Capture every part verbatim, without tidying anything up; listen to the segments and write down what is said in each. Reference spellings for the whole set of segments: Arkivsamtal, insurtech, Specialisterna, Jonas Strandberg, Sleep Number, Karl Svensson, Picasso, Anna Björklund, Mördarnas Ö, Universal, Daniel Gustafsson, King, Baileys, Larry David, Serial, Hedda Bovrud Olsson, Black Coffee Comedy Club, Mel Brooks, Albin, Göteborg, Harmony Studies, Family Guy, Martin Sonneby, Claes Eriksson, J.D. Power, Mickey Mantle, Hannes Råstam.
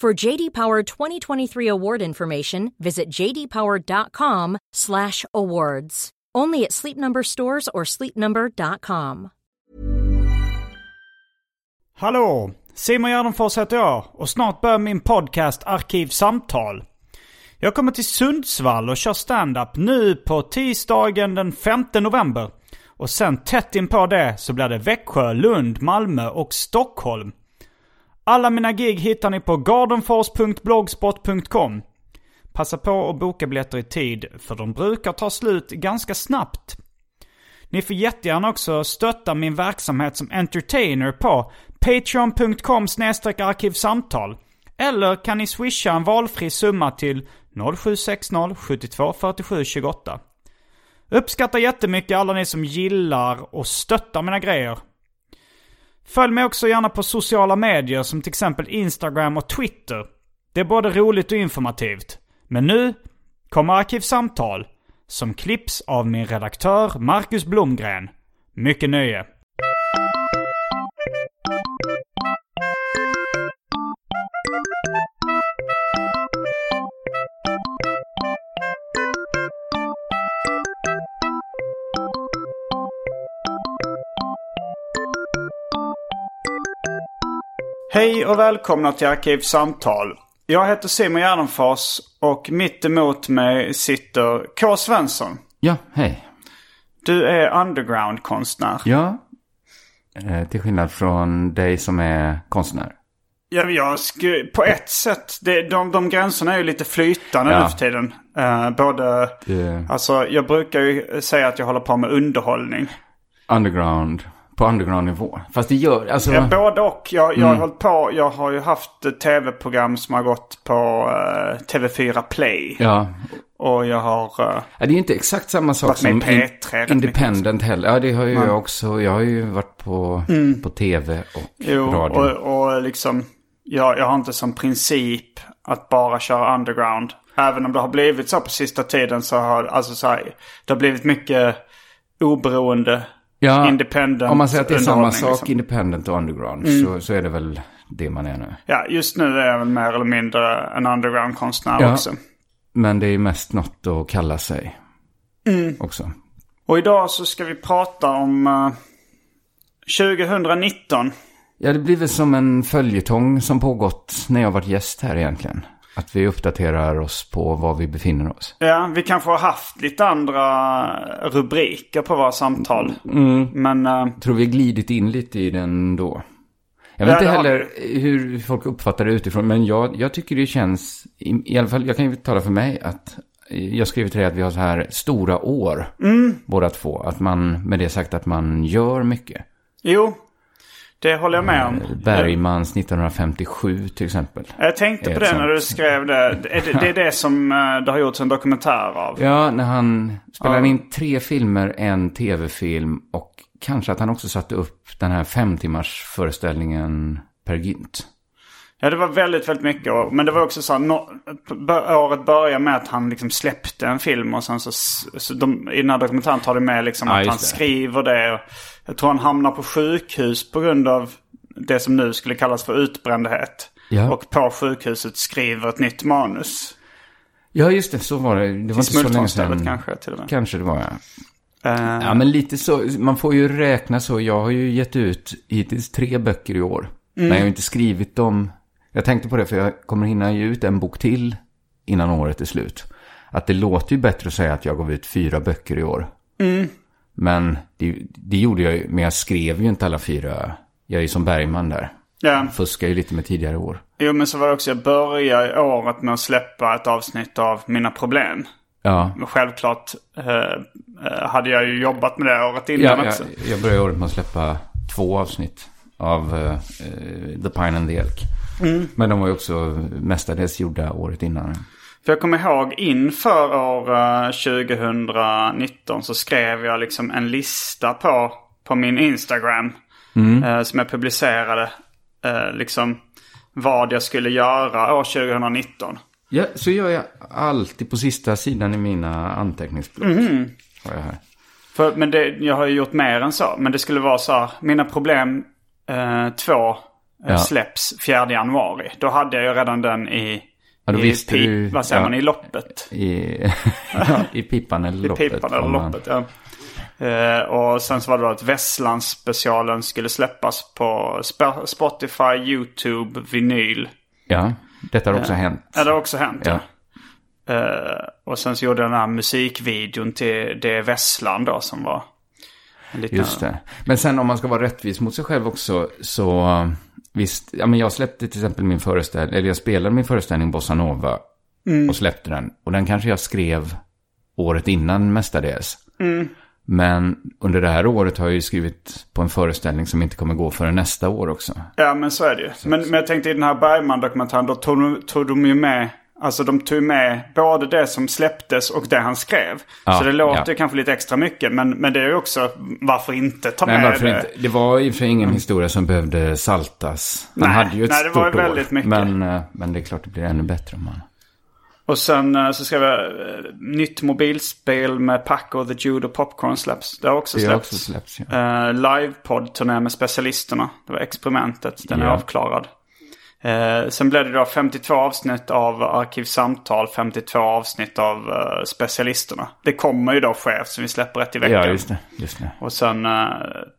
For J D. Power twenty twenty-three award information, visit jdpower.com slash awards. Only at Sleep Number stores or sleep number dot com. Hallå, Simon Järnfors heter jag och snart börjar min podcast Arkivsamtal. Jag kommer till Sundsvall och kör stand-up nu på tisdagen den femte november. Och sen tätt in på det så blir det Växjö, Lund, Malmö och Stockholm. Alla mina gig hittar ni på gardenfors punkt blogspot punkt com. Passa på och boka biljetter i tid, för de brukar ta slut ganska snabbt. Ni får jättegärna också stötta min verksamhet som entertainer på patreon.com snedstreck arkivsamtal. Eller kan ni swisha en valfri summa till noll sju sex noll sju två fyra sju två åtta. Uppskattar jättemycket alla ni som gillar och stöttar mina grejer. Följ mig också gärna på sociala medier som till exempel Instagram och Twitter. Det är både roligt och informativt. Men nu kommer Arkivsamtal som klipps av min redaktör Marcus Blomgren. Mycket nöje. Hej och välkomna till Arkivsamtal. Jag heter Simon Gärdenfors och mitt emot mig sitter Karl Svensson. Ja, hej. Du är underground-konstnär. Ja, eh, till skillnad från dig som är konstnär. Ja, jag sku, på ett sätt. Det, de, de gränserna är ju lite flytande ja. nu för tiden. Eh, både, det... alltså, jag brukar ju säga att jag håller på med underhållning. Underground. På underground-nivå. Fast det gör... Alltså... Ja, både och. Jag, jag, mm. har hållit på, jag har ju haft tv-program som har gått på uh, T V fyra Play. Ja. Och jag har... Uh, ja, det är ju inte exakt samma sak som P tre, independent heller. Ja, det har ju ja. jag också. Jag har ju varit på, mm. på tv och jo, radio. Och, och liksom... Jag, jag har inte som princip att bara köra underground. Även om det har blivit så på sista tiden så har... Alltså så här, det har blivit mycket oberoende... Ja, independent, om man säger att det är samma sak, liksom. Independent och underground, mm. så, så är det väl det man är nu. Ja, just nu är jag väl mer eller mindre en underground-konstnär ja, också. Men det är mest något att kalla sig mm. också. Och idag så ska vi prata om uh, tjugonitton. Ja, det blir väl som en följetong som pågått när jag varit gäst här egentligen. Att vi uppdaterar oss på var vi befinner oss. Ja, vi kanske har haft lite andra rubriker på våra samtal. Mm. Men, uh... tror vi glidit in lite i den då. Jag vet ja, inte heller har... hur folk uppfattar det utifrån. Men jag, jag tycker det känns, i, i alla fall jag kan ju tala för mig att jag skriver till dig att vi har så här stora år. Mm. Båda två. Att man, med det sagt att man gör mycket. Jo, det håller jag med om. Bergmans nittonhundrafemtiosju till exempel. Jag tänkte på det när du skrev det. Det är det som det har gjorts en dokumentär av. Ja, när han spelade ja. in tre filmer, en tv-film och kanske att han också satte upp den här fem timmars föreställningen Per Gynt. Ja, det var väldigt, väldigt mycket. Men det var också så här, no, året börjar med att han liksom släppte en film och sen så, så de, i den här dokumentären tar det med liksom ja, att han det. skriver det. Och jag tror han hamnar på sjukhus på grund av det som nu skulle kallas för utbrändhet. Ja. Och på sjukhuset skriver ett nytt manus. Ja, just det. Så var det. Det var inte så länge sedan. Kanske, till och med. Kanske det var, ja. Uh, ja, men lite så. Man får ju räkna så. Jag har ju gett ut hittills tre böcker i år. Mm. Men jag har inte skrivit dem. Jag tänkte på det för jag kommer hinna ge ut en bok till innan året är slut. Att det låter ju bättre att säga att jag gav ut fyra böcker i år. Mm. Men det, det gjorde jag ju, men jag skrev ju inte alla fyra. Jag är ju som Bergman där. Ja. Fuskar ju lite med tidigare år. Jo, men så var det också, jag började året med att släppa ett avsnitt av Mina problem. Ja. Men självklart eh, hade jag ju jobbat med det året innan ja, också. Jag, jag började året med att släppa två avsnitt av eh, The Pine and the Elk. Mm. Men de var ju också mestadels gjorda året innan. För jag kommer ihåg, inför år tjugonitton så skrev jag liksom en lista på, på min Instagram mm. eh, som jag publicerade eh, liksom vad jag skulle göra år tjugonitton. Ja, så gör jag alltid på sista sidan i mina anteckningsblock. Mm. Har jag här. För, men det, jag har ju gjort mer än så. Men det skulle vara så här, mina problem eh, två ja. släpps fjärde januari. Då hade jag ju redan den i... Ja, då I, pi- du, vad säger ja, man, i loppet. I, i pipan eller loppet. I pipan eller loppet, man... ja. Eh, och sen så var det då att Västlandsspecialen skulle släppas på Sp- Spotify, YouTube, vinyl. Ja, detta har också eh, hänt. Ja, det har också hänt, ja. ja. Eh, och sen så gjorde jag den här musikvideon till det Västland då som var... Lite... Just det. Men sen om man ska vara rättvis mot sig själv också så... Visst, ja, men jag släppte till exempel min föreställning, eller jag spelade min föreställning Bossa Nova mm. och släppte den. Och den kanske jag skrev året innan mestadels. Mm. Men under det här året har jag ju skrivit på en föreställning som inte kommer gå förrän nästa år också. Ja, men så är det ju. Men, men jag tänkte i den här Bergman-dokumentären, då tog, tog de ju med, alltså de tog med både det som släpptes och det han skrev. Ja, så det låter ja. kanske lite extra mycket, men, men det är ju också, varför inte ta nej, med varför det? Inte? Det var ju för ingen historia som behövde saltas. Han nej, hade ju ett nej, det stort var ju väldigt år, mycket. Men, men det är klart det blir ännu bättre om man... Och sen så skrev jag nytt mobilspel med Paco, The Jude och Popcorn släpps. Det har också det släppts. Också släpps ja. uh, Livepodd-turné med Specialisterna. Det var experimentet, den ja. är avklarad. Eh, sen blev det då femtiotvå avsnitt av Arkivsamtal, femtiotvå avsnitt av eh, Specialisterna. Det kommer ju då chef som vi släpper rätt i veckan. Ja, just det, just det. Och sen eh,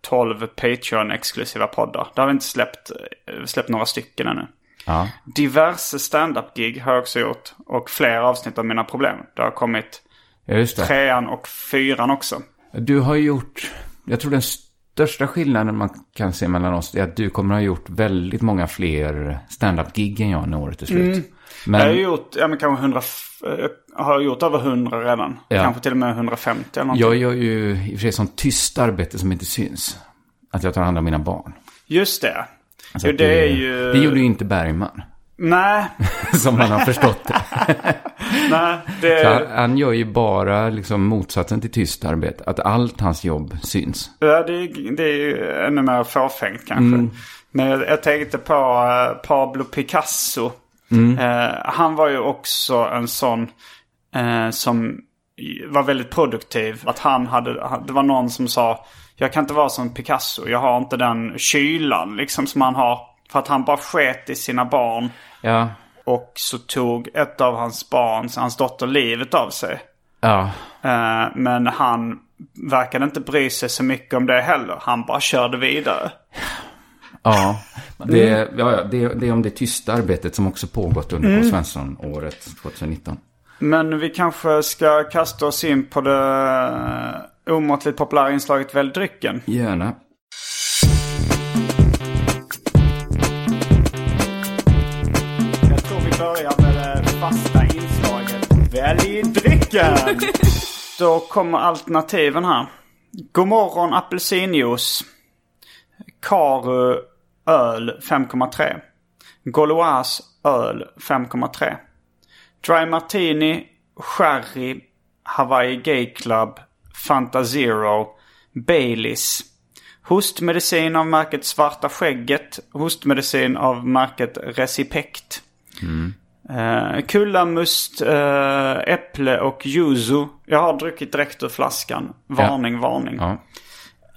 tolv Patreon-exklusiva poddar. Där har vi inte släppt, släppt några stycken ännu. Ja. Diverse stand-up-gig har jag också gjort. Och flera avsnitt av Mina problem. Det har kommit ja, just det. trean och fyran också. Du har gjort, jag tror den st- största skillnaden man kan se mellan oss är att du kommer ha gjort väldigt många fler stand-up-gig än jag när året är slut. Mm. Men... Jag har gjort, ja, men kanske hundra, har gjort över hundra redan. Ja. Kanske till och med hundrafemtio eller någonting. Jag gör ju i och för sig sånt tyst arbete som inte syns. Att jag tar hand om mina barn. Just det. Alltså jo, det, det, är ju... det gjorde ju inte Bergman. Nej. Som man har förstått det. Nej, det... Så han, han gör ju bara liksom motsatsen till tyst arbete. Att allt hans jobb syns. Ja, det, det är ju ännu mer förfängt kanske. Mm. Men jag, jag tänkte på uh, Pablo Picasso. Mm. Uh, han var ju också en sån uh, som var väldigt produktiv. Att han hade, det var någon som sa, jag kan inte vara som Picasso. Jag har inte den kylan liksom, som han har. För att han bara sket i sina barn. Ja. Och så tog ett av hans barn, hans dotter, livet av sig. Ja. Men han verkade inte bry sig så mycket om det heller. Han bara körde vidare. Ja, det, mm. ja, det, det är om det tysta arbetet som också pågått under mm. Karl Svensson året tjugonitton. Men vi kanske ska kasta oss in på det omåttligt populära inslaget Välj drycken. Gärna. Fasta inslaget. Välj drycken! Då kommer alternativen här. God morgon apelsinjuice. Karu öl fem komma tre. Goloise öl fem komma tre. Dry martini, sherry, Hawaii Gay Club, Fanta Zero, Baileys. Hostmedicin av märket Svarta Skägget. Hostmedicin av märket Recipekt. Mm. Uh, kullamust, uh, äpple och yuzu. Jag har druckit direkt ur flaskan. Varning, ja. varning ja.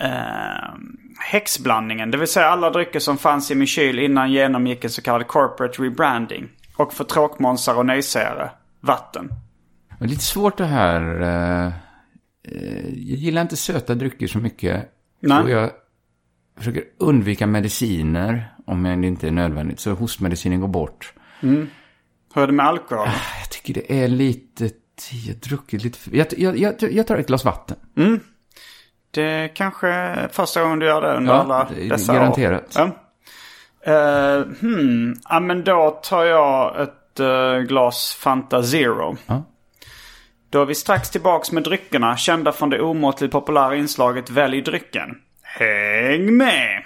Uh, Häxblandningen, det vill säga alla drycker som fanns i min kyl innan genomgick en så kallad corporate rebranding. Och för tråkmånsar och nejsägare, vatten. Det är lite svårt det här. uh, Jag gillar inte söta drycker så mycket. Nej. Och jag försöker undvika mediciner om det inte är nödvändigt. Så hostmedicinen går bort. Mm. Hur är det med alkohol? Jag tycker tycker det är lite... Jag druckit lite... Jag, jag, jag, jag tar ett glas vatten. Mm. Det är kanske första gången du gör det under ja, alla dessa garanterat. År. Ja, uh, hmm. ja, men då tar jag ett uh, glas Fanta Zero. Ja. Då är vi strax tillbaks med dryckerna, kända från det omåtligt populära inslaget Välj drycken. Häng med!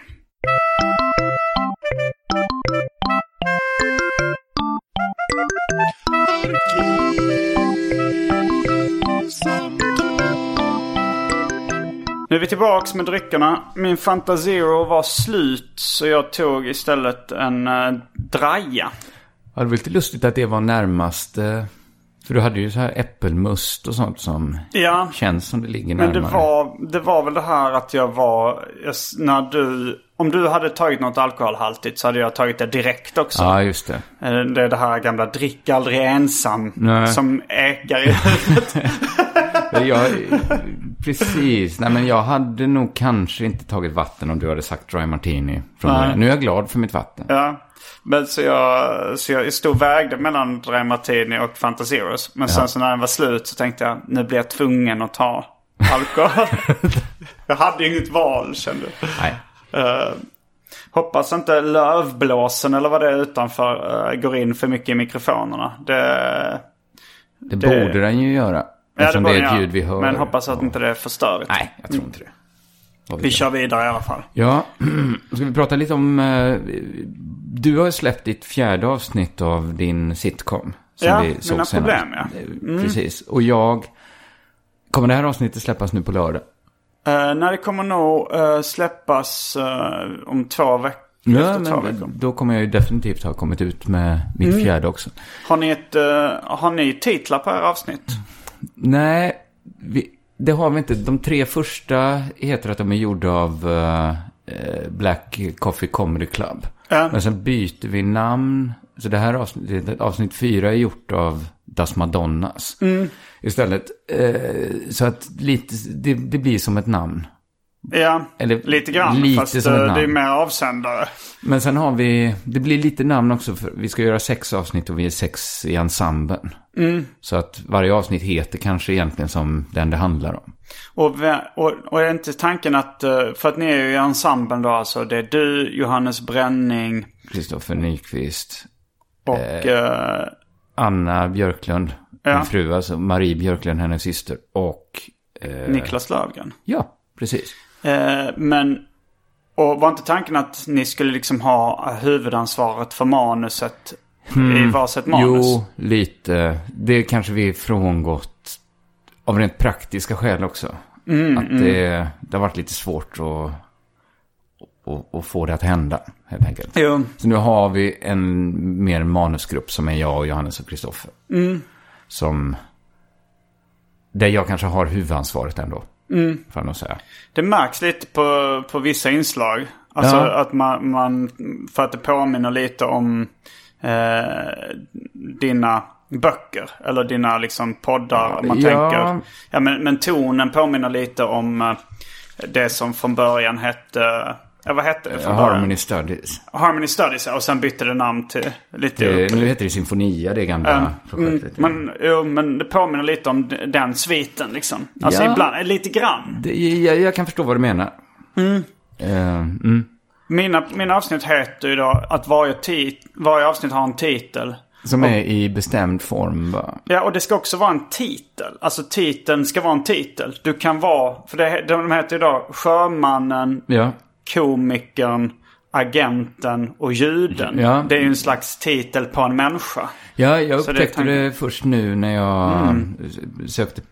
Nu är vi tillbaks med dryckerna. Min Fanta Zero var slut, så jag tog istället en eh, draja. Ja, det var lite lustigt att det var närmast... Eh... För du hade ju så här äppelmust och sånt som ja, känns som det ligger närmare. Men det var, det var väl det här att jag var... När du, om du hade tagit något alkoholhaltigt så hade jag tagit det direkt också. Ja, just det. Det är det här gamla drick aldrig ensam. Nej. Som äkar i huvudet. jag, precis. Nej, men jag hade nog kanske inte tagit vatten om du hade sagt dry martini. Från nu är jag glad för mitt vatten. Ja. Men så jag, så jag stod vägde mellan Dry Martini och Fanta Zeros. Men ja. sen så när den var slut så tänkte jag, nu blir jag tvungen att ta alkohol. Jag hade inget val, kände jag. Nej. Uh, hoppas inte lövblåsen eller vad det är utanför uh, går in för mycket i mikrofonerna. Det, det, det borde den ju göra. Ja, det borde det är ett ljud vi hör. Men hoppas att och... inte det är förstörigt. Nej, jag tror inte det. Vi kör vidare i alla fall. Ja, ska vi prata lite om... Du har ju släppt ditt fjärde avsnitt av din sitcom. Som ja, vi såg mina senast. Problem, ja. Mm. Precis, och jag... Kommer det här avsnittet släppas nu på lördag? Uh, när det kommer nog uh, släppas uh, om två veckor. Ja, men två veckor. Då kommer jag ju definitivt ha kommit ut med mitt mm. fjärde också. Har ni, ett, uh, har ni titlar på era avsnitt? Nej, vi... Det har vi inte. De tre första heter att de är gjorda av uh, Black Coffee Comedy Club. Mm. Men sen byter vi namn. Så det här avsnitt, avsnitt fyra är gjort av Das Madonnas. Mm. Istället. Uh, så att lite, det, det blir som ett namn. Ja, eller lite grann. Lite fast som ett namn. Det är mer avsändare. Men sen har vi... Det blir lite namn också. För vi ska göra sex avsnitt och vi är sex i ensemblen. Mm. Så att varje avsnitt heter kanske egentligen som den det handlar om. Och, och, och är inte tanken att... För att ni är ju i ensemblen då alltså. Det är du, Johannes Bränning. Kristoffer Nyqvist. Och... Eh, Anna Björklund. Ja. Min fru, alltså Marie Björklund, hennes syster. Och... Eh, Niklas Lövgren. Ja, precis. Men, och var inte tanken att ni skulle liksom ha huvudansvaret för manuset mm. i varsitt manus? Jo, lite. Det kanske vi frångått av rent praktiska skäl också. Mm, att det, mm. det har varit lite svårt att, att, att få det att hända, helt enkelt. Jo. Så nu har vi en mer manusgrupp som är jag och Johannes och Kristoffer. Mm. Som, där jag kanske har huvudansvaret ändå. Mm. För att säga. Det märks lite på, på vissa inslag. Alltså ja. att man, man för att det påminner lite om eh, dina böcker eller dina liksom poddar ja, man ja. tänker. Ja, men, men tonen påminner lite om eh, det som från början hette eh, vad hette det från början? Harmony Studies. Harmony Studies och sen bytte det namn till lite det, upp. Nu heter det Sinfonia, det gamla um, projektet. Men, jo, men det påminner lite om den sviten liksom. Alltså ja. ibland, lite grann. Det, jag, jag kan förstå vad du menar. Mm. Uh, mm. Mina, mina avsnitt heter ju då att varje, tit, varje avsnitt har en titel. Som och, är i bestämd form bara. Ja, och det ska också vara en titel. Alltså titeln ska vara en titel. Du kan vara, för det, de heter ju då Sjömannen... Ja. Komikern, agenten och juden. Ja. Det är ju en slags titel på en människa. Ja, jag upptäckte det, det först nu när jag mm. sökte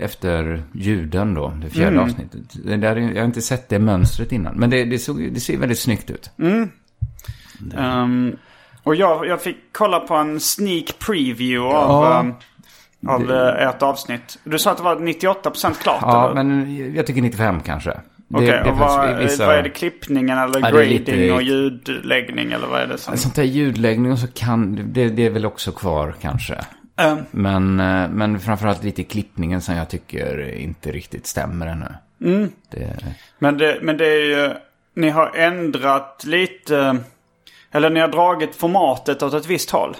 efter juden då, det fjärde mm. avsnittet. Det där, jag har inte sett det mönstret innan, men det, det, såg, det ser väldigt snyggt ut. Mm. Um, och jag, jag fick kolla på en sneak preview ja. av... Um, av det... ett avsnitt. Du sa att det var nittioåtta procent klart. Ja, eller? Men jag tycker nittiofem kanske. Det, Okej, det och vad, vissa... vad är det? Klippningen eller ja, grading lite... och ljudläggning eller vad är det? Som... Sånt där ljudläggning och så kan, det, det är väl också kvar kanske. Mm. Men, men framförallt lite klippningen som jag tycker inte riktigt stämmer ännu. Mm. Det... Men, det, men det är ju, ni har ändrat lite, eller ni har dragit formatet åt ett visst håll.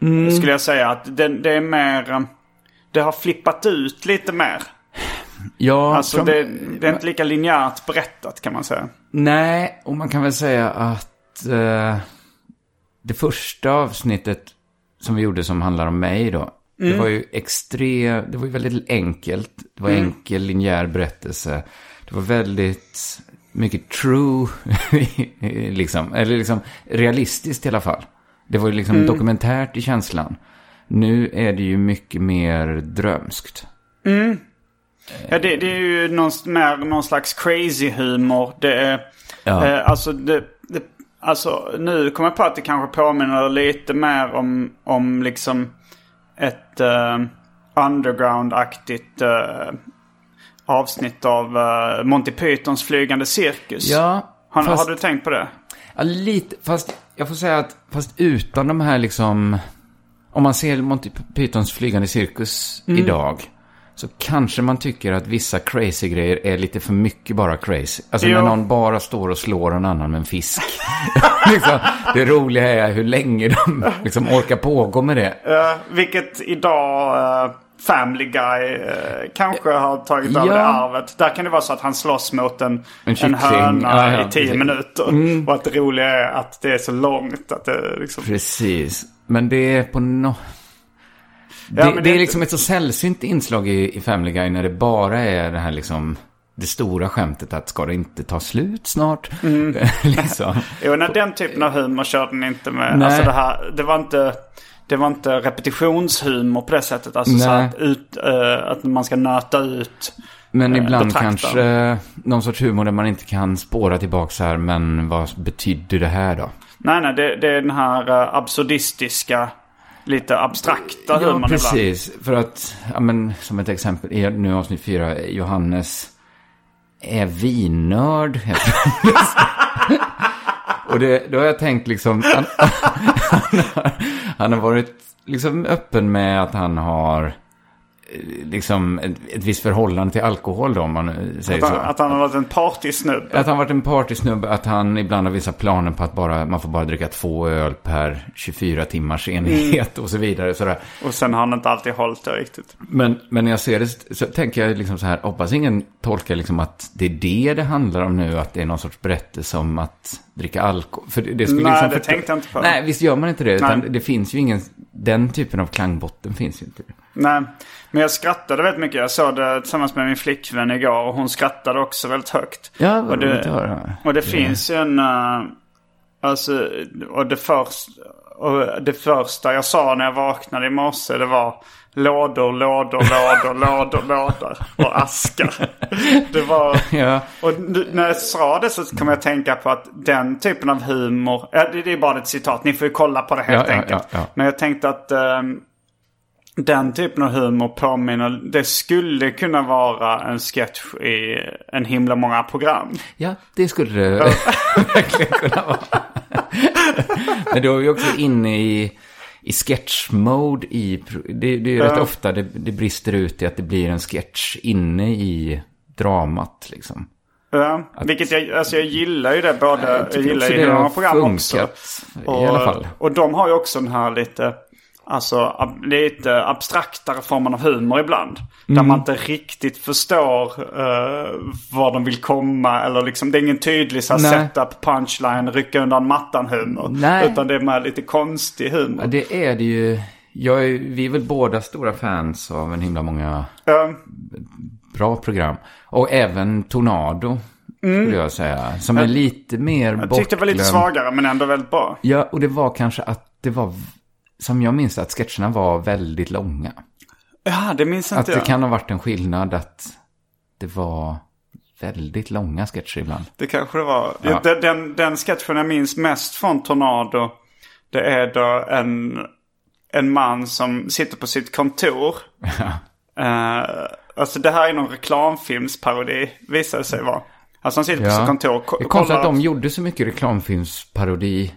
mm. skulle jag säga. Att det, det är mer... Det har flippat ut lite mer. Ja, alltså fram... det, det är inte lika linjärt berättat, kan man säga. Nej, och man kan väl säga att eh, det första avsnittet som vi gjorde som handlar om mig då, mm. det var ju extremt, det var ju väldigt enkelt. Det var mm. enkel linjär berättelse. Det var väldigt mycket true liksom, eller liksom realistiskt i alla fall. Det var ju liksom mm. dokumentärt i känslan. Nu är det ju mycket mer drömskt. Mm. Ja, det, det är ju någon, mer, någon slags crazy humor. Det är, ja. eh, alltså, det, det, alltså nu kommer jag på att det kanske påminner lite mer om, om liksom ett eh, underground-aktigt eh, avsnitt av eh, Monty Pythons flygande cirkus. Ja, har, fast, har du tänkt på det? Ja, lite, fast jag får säga att fast utan de här liksom... Om man ser Monty Pythons flygande cirkus mm. idag, så kanske man tycker att vissa crazy grejer är lite för mycket bara crazy. Alltså jo. När någon bara står och slår en annan med en fisk. liksom, det roliga är hur länge de liksom orkar pågå med det. Uh, vilket idag uh, Family Guy uh, kanske har tagit ja. Av det arvet. Där kan det vara så att han slåss mot en, en, en hörna ah, ja, i tio precis. Minuter. Mm. Och att det roliga är att det är så långt. Att det, liksom... Precis. Men det är på något... Det, ja, det, det är liksom ett så sällsynt inslag i, i Family Guy när det bara är det här liksom det stora skämtet att ska det inte ta slut snart mm. liksom. Jo, när den typen av humor körde den inte med. Nej. Alltså det här, det var inte det var inte repetitionshumor på det sättet, alltså så att, ut, uh, att man ska nöta ut. Men ibland betraktar. Kanske någon sorts humor där man inte kan spåra tillbaka så här, men vad betyder det här då? Nej, nej, det, det är den här uh, absurdistiska, lite abstrakta humorn. Ja, precis. Ibland. För att, ja, men, som ett exempel, i nu avsnitt fyra, Johannes är vinnörd. Och det, då har jag tänkt liksom, han, han, har, han har varit liksom öppen med att han har... liksom ett, ett visst förhållande till alkohol då, om man säger att han, så. Att han har varit en partysnubbe. Att han har varit en partysnubbe, att han ibland har vissa planer på att bara, man får bara dricka två öl per tjugofyra timmars enhet mm. och så vidare. Sådär. Och sen har han inte alltid hållit det riktigt. Men, men när jag ser det så tänker jag liksom så här, hoppas ingen tolkar liksom att det är det det handlar om nu, att det är någon sorts berättelse om att dricka alkohol. För det, det skulle Nej, liksom det förtö- tänkte jag inte på. Nej, visst gör man inte det. Utan det finns ju ingen, den typen av klangbotten finns ju inte. Nej, men jag skrattade väldigt mycket. Jag såg det tillsammans med min flickvän igår och hon skrattade också väldigt högt. Ja, och det, och det finns ju en... Alltså, och det, först, och det första jag sa när jag vaknade i morse, det var lådor, lådor, lådor, lådor, lådor och askar. Det var... Ja. Och när jag sa det så kom jag tänka på att den typen av humor... Det är bara ett citat, ni får ju kolla på det helt ja, enkelt. Ja, ja, ja. Men jag tänkte att... Um, den typen av humor påminner, det skulle kunna vara en sketch i en himla många program. Ja, det skulle det verkligen kunna vara. Men då är vi också inne i, i sketch-mode. I, det, det är ju rätt ofta det, det brister ut i att det blir en sketch inne i dramat liksom. Ja, vilket jag, alltså jag gillar ju det både, jag, jag gillar ju det många program också. Och, i alla fall. Och de har ju också den här lite... Alltså ab- lite abstraktare formen av humor ibland. Mm. Där man inte riktigt förstår uh, var de vill komma. Eller liksom, det är ingen tydlig så här, setup, punchline, rycka undan mattan humor. Nej. Utan det är mer lite konstig humor. Ja, det är det ju. Jag är, vi är väl båda stora fans av en himla många um. bra program. Och även Tornado. Mm. Skulle jag säga. Som jag, är lite mer bortglömd. Jag tyckte det var lite svagare men ändå väldigt bra. Ja, och det var kanske att det var... Som jag minns att sketcherna var väldigt långa. Ja, det minns inte att jag. Att det kan ha varit en skillnad att det var väldigt långa sketcher ibland. Det kanske det var. Ja. Den, den sketchen jag minns mest från Tornado, det är då en, en man som sitter på sitt kontor. uh, alltså det här är någon reklamfilmsparodi, visar det sig vara. Alltså han sitter ja. På sitt kontor. K- det är konstigt att de gjorde så mycket reklamfilmsparodi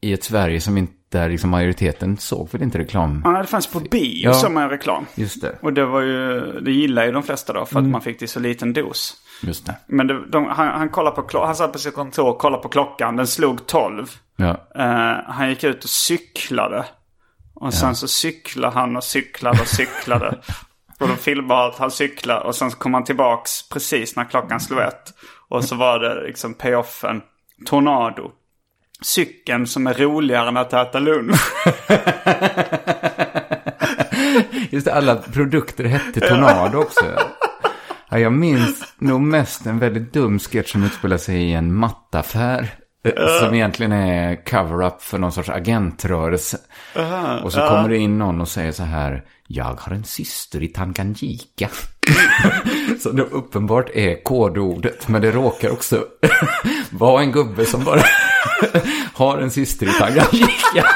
i ett Sverige som inte... Där liksom majoriteten såg för inte reklam. Ja, det fanns på bio ja, som en reklam. Just det. Och det var ju, det gillar ju de flesta då för mm. att man fick det i så liten dos. Just det. Men det, de, han, han kollade på han satt på sitt kontor och kollade på klockan, den slog tolv. Ja. Uh, han gick ut och cyklade. Och sen ja. så cyklar han och cyklar och cyklade. Och de filmade att han cyklar. Och sen kom han tillbaks precis när klockan slog ett. Och så var det liksom payoffen. Tornado. Cykeln som är roligare än att äta lunch. Just det, alla produkter hette Tornado också. Ja, jag minns nog mest en väldigt dum sketch som utspelar sig i en mattaffär. Som egentligen är cover-up för någon sorts agentrörelse. Uh-huh. Och så kommer uh-huh. det in någon och säger så här: jag har en syster i Tanganyika. Så det uppenbart är kodordet, men det råkar också vara en gubbe som bara har en syster i Tanganyika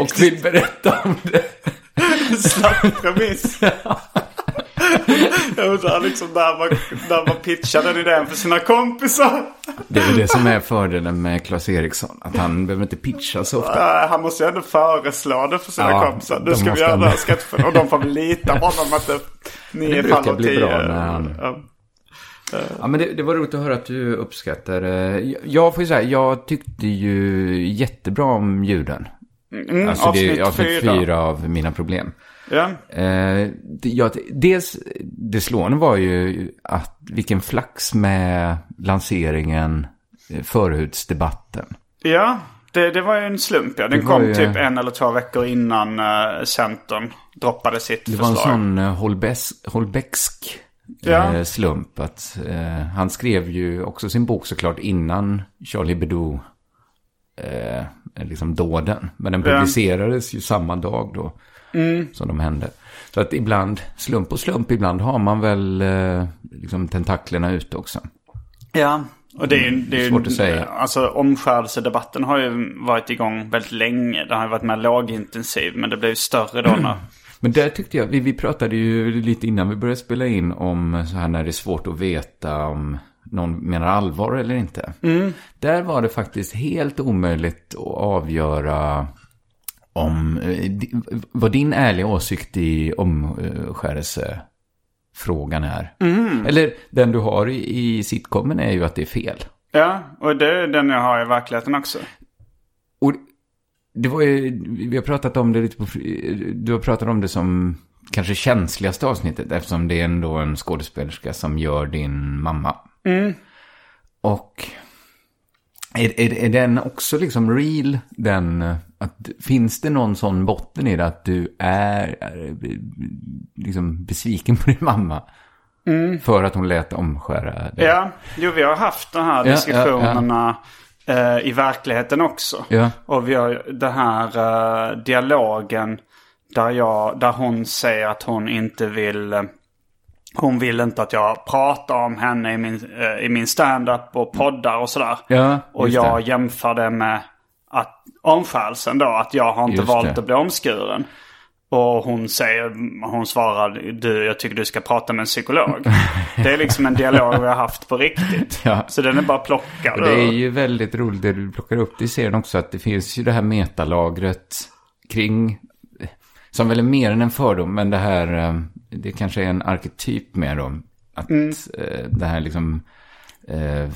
och vill berätta om det. Slapp remiss. Jag undrar liksom där man, där man pitchade det där för sina kompisar. Det är det som är fördelen med Claes Eriksson, att han behöver inte pitcha så ofta. Han måste ju ändå föreslå det för sina ja, kompisar. Nu ska vi göra det här. Och de får lita på honom att det, ni det brukar bli bra när han... Ja. Ja, men det, det var roligt att höra att du uppskattar. Jag får ju säga, jag tyckte ju jättebra om ljuden. Mm, alltså avsnitt, det är avsnitt fyra. fyra av mina problem. Ja. Eh, det, ja, dels det slående var ju att vilken flax med lanseringen, förhudsdebatten. Ja, det, det var ju en slump. Ja. Den det kom ju, typ en eller två veckor innan eh, Centern droppade sitt det förslag. Det var en sån eh, Holbes- Holbecksk eh, ja. slump. Att, eh, han skrev ju också sin bok såklart innan Charlie Hebdo eh, liksom dåden. Men den publicerades ja. ju samma dag då. Mm. Som de hände. Så att ibland, slump och slump, ibland har man väl eh, liksom tentaklerna ute också. Ja, och det är ju, det är ju svårt att säga. Alltså omskärelsedebatten har ju varit igång väldigt länge. Den har ju varit mer lågintensiv, men det blev ju större då när... Men där tyckte jag, vi, vi pratade ju lite innan vi började spela in om så här när det är svårt att veta om någon menar allvar eller inte. Mm. Där var det faktiskt helt omöjligt att avgöra... Om, vad din ärliga åsikt i omskärelsefrågan är. Mm. Eller den du har i, i sitcomen är ju att det är fel. Ja, och det är den jag har i verkligheten också. Och det var ju, vi har pratat om det lite på, du har pratat om det som kanske känsligaste avsnittet eftersom det är ändå en skådespelerska som gör din mamma. Mm. Och... Är, är, är den också liksom real, den, att, finns det någon sån botten i det att du är, är liksom besviken på din mamma mm. för att hon lät omskära det? Ja, jo, vi har haft de här ja, diskussionerna ja, ja. Eh, i verkligheten också. Ja. Och vi har den här eh, dialogen där, jag, där hon säger att hon inte vill... Eh, Hon vill inte att jag pratar om henne i min, i min stand-up och poddar och sådär. Ja, och jag det. jämför det med att, omskärelsen då, att jag har inte just valt det. att bli omskuren. Och hon säger, hon svarar, du, jag tycker du ska prata med en psykolog. Det är liksom en dialog vi har haft på riktigt. Ja. Så den är bara plockad. Och det är ju väldigt roligt det du plockar upp. Det ser den också att det finns ju det här metalagret kring... Som väl är mer än en fördom, men det här, det kanske är en arketyp mer om att mm. det här liksom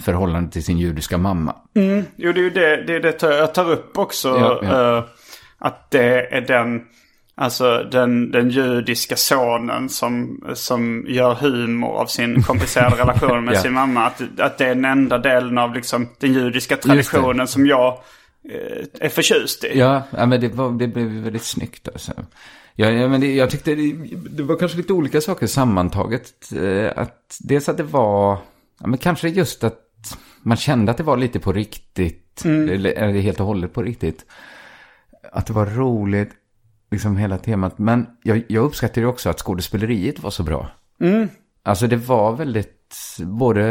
förhållandet till sin judiska mamma. Mm. Jo, det är ju det, det, är det jag tar upp också, ja, ja. att det är den, alltså den, den judiska sonen som, som gör humor av sin komplicerade relation med ja. sin mamma. Att, att det är den enda delen av liksom den judiska traditionen som jag... är förtjust i. Ja, men det, var, det blev väldigt snyggt. Alltså. Ja, ja, men det, jag tyckte det, det var kanske lite olika saker sammantaget. Att dels att det var, ja, men kanske just att man kände att det var lite på riktigt, mm. eller, eller helt och hållet på riktigt. Att det var roligt, liksom hela temat. Men jag, jag uppskattar ju också att skådespeleriet var så bra. Mm. Alltså det var väldigt, både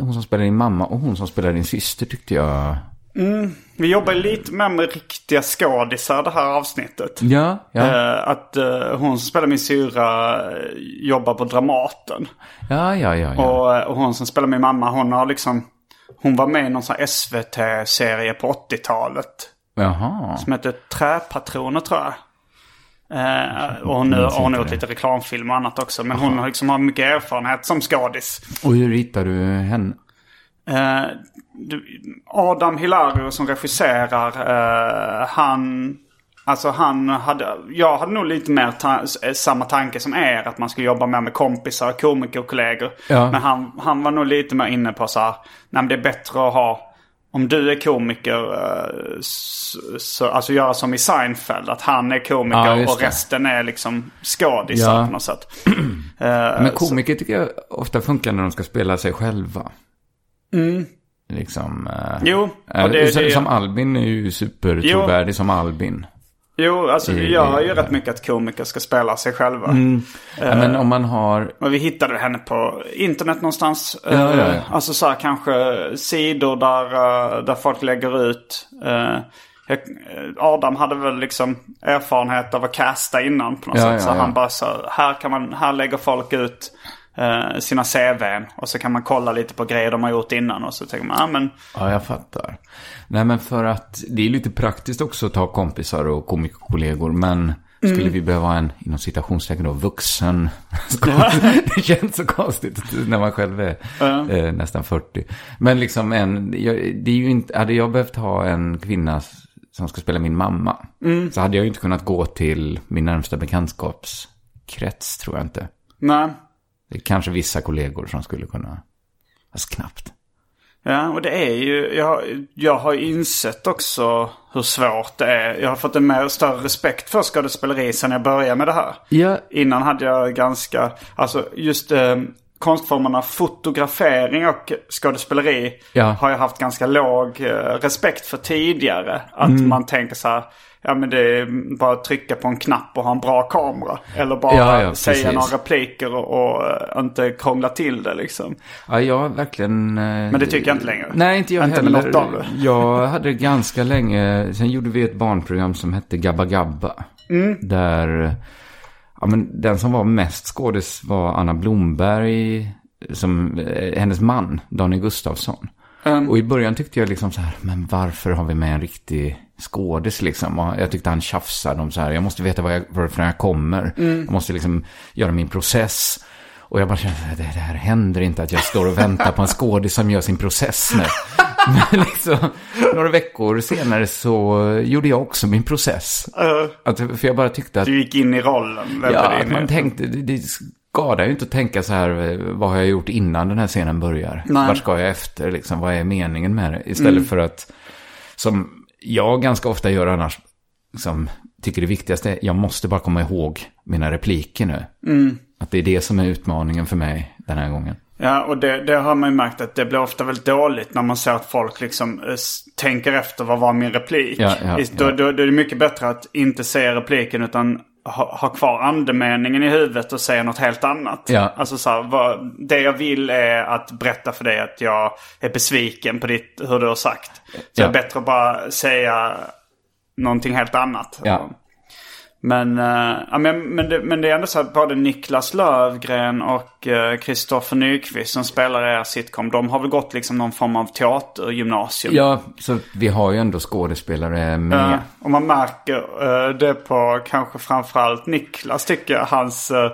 hon som spelade din mamma och hon som spelade din syster tyckte jag. Mm. Vi jobbar lite mer med riktiga skådisar det här avsnittet. Ja, ja. Eh, att eh, hon som spelar min syra jobbar på Dramaten. Ja, ja, ja. ja. Och, och hon som spelar min mamma, hon har liksom, hon var med i någon sån här S V T-serie på åttiotalet. Jaha. Som heter Träpatroner tror jag. Eh, och nu har hon gjort lite reklamfilm och annat också. Men Aha. hon har liksom har mycket erfarenhet som skådis. Och hur hittar du henne? Adam Hilario som regisserar, han Alltså han hade, jag hade nog lite mer ta- samma tanke som er, att man skulle jobba mer med kompisar, komiker och kollegor. Ja. Men han, han var nog lite mer inne på så här, nej men det är bättre att ha, om du är komiker, så, alltså göra som i Seinfeld, att han är komiker ja, och resten är liksom skadisar ja. på något sätt. Men komiker så. Tycker jag ofta funkar när de ska spela sig själva. Mm. Liksom, jo, och äh, det, det, som Albin är ju supertrovärdig som Albin. Jo, alltså vi gör ju rätt mycket att komiker ska spela sig själva. Mm. Uh, ja, men om man har... Men vi hittade henne på internet någonstans. Ja, uh, ja, ja. Alltså så här, kanske sidor där, uh, där folk lägger ut... Uh, Adam hade väl liksom erfarenhet av att casta innan på något ja, sätt. Ja, så ja. han bara så här, kan man, här lägger folk ut uh, sina C V:n. Och så kan man kolla lite på grejer de har gjort innan. Och så tänker man, ja ah, men... Ja, jag fattar. Nej, men för att det är lite praktiskt också att ta kompisar och komikerkollegor, men mm. skulle vi behöva en, inom citationstecken då, vuxen? Det känns så konstigt när man själv är mm. eh, nästan fyrtio. Men liksom en, jag, det är ju inte, hade jag behövt ha en kvinna som ska spela min mamma mm. så hade jag ju inte kunnat gå till min närmsta bekantskapskrets, tror jag inte. Nej. Det är kanske vissa kollegor som skulle kunna, alltså knappt. Ja, och det är ju, jag, jag har insett också hur svårt det är. Jag har fått en mer större respekt för skådespeleri sen jag började med det här. Yeah. Innan hade jag ganska, alltså just eh, konstformerna fotografering och skådespeleri yeah. har jag haft ganska låg eh, respekt för tidigare. Att mm. man tänker så här, ja men det är bara att trycka på en knapp och ha en bra kamera. Eller bara ja, ja, säga precis. några repliker och, och inte krångla till det liksom. Ja, jag verkligen... Men det tycker jag inte längre. Nej, inte jag inte heller. Med något av det. Jag hade ganska länge... Sen gjorde vi ett barnprogram som hette Gabba Gabba. Mm. Där ja, men den som var mest skådis var Anna Blomberg, som, hennes man, Daniel Gustafsson. Mm. Och i början tyckte jag liksom så här, men varför har vi med en riktig skådis liksom? Och jag tyckte han tjafsade om så här, jag måste veta var jag, varför jag kommer. Mm. Jag måste liksom göra min process. Och jag bara kände, det, det här händer inte att jag står och väntar på en skådis som gör sin process nu. Men liksom, några veckor senare så gjorde jag också min process. Uh, att, för jag bara tyckte att... Du gick in i rollen. Ja, att man tänkte... Det, det, skadar ju inte att tänka så här, vad har jag gjort innan den här scenen börjar? Nej. Var ska jag efter? Liksom, vad är meningen med det? Istället mm. för att, som jag ganska ofta gör annars, liksom, tycker det viktigaste är, jag måste bara komma ihåg mina repliker nu. Mm. Att det är det som är utmaningen för mig den här gången. Ja, och det, det har man ju märkt att det blir ofta väldigt dåligt när man ser att folk liksom äh, tänker efter, vad var min replik? Ja, ja, då, ja. Då, då är det mycket bättre att inte säga repliken utan... Ha, ha kvar andemeningen i huvudet och säga något helt annat. Ja. Alltså så här, vad, det jag vill är att berätta för dig att jag är besviken på ditt, hur du har sagt. Så ja. Det är bättre att bara säga någonting helt annat. Ja. Men, äh, ja, men, men, det, men det är ändå så att både Niklas Lövgren och äh, Kristoffer Nyqvist som spelar i er sitcom, de har väl gått liksom någon form av teatergymnasium. Ja, så vi har ju ändå skådespelare med. Äh, och man märker äh, det på kanske framförallt Niklas, tycker jag. Hans, äh,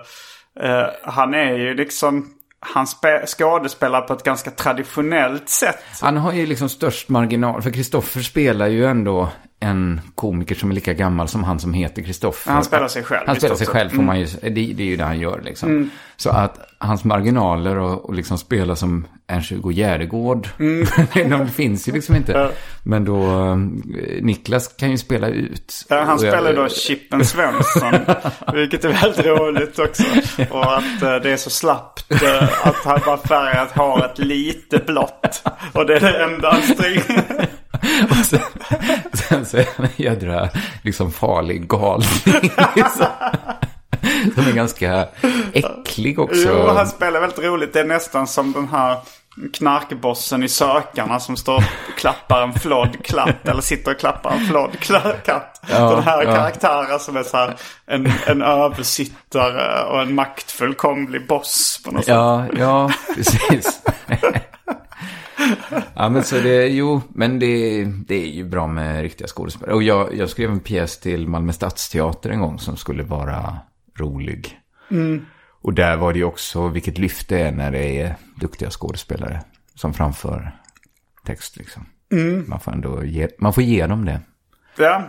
han är ju liksom... Han spe- skådespelar på ett ganska traditionellt sätt. Han har ju liksom störst marginal. För Kristoffer spelar ju ändå en komiker som är lika gammal som han som heter Kristoffer. Han spelar sig själv. Han spelar sig själv, får man ju, det, det är ju det han gör liksom. Mm. Så att hans marginaler och, och liksom spela som Ernst Hugo Järdegård, mm. de finns ju liksom inte. Ja. Men då, Niklas kan ju spela ut. Ja, han spelar jag... då Chippen Svensson, vilket är väldigt roligt också. Och att uh, det är så slappt uh, att han bara färgat håret lite blått. Och det är det enda han stryker. Och sen, sen så är han en jädra liksom farlig galning liksom. Som är ganska äcklig också. Jo, han spelar väldigt roligt. Det är nästan som den här knarkbossen i Sökarna som står och klappar en flodklatt eller sitter och klappar en flodklatt. Ja, den här ja. karaktären som är så här en, en översittare och en maktfullkomlig boss på något ja, sätt. Ja, precis. Ja, men så det, jo, men det, det är ju bra med riktiga skådespelare. Och jag, jag skrev en pjäs till Malmö Stadsteater en gång som skulle vara rolig. Mm. Och där var det ju också vilket lyft det är när det är duktiga skådespelare som framför text liksom. Mm. Man får ändå ge, man får ge dem det. Ja.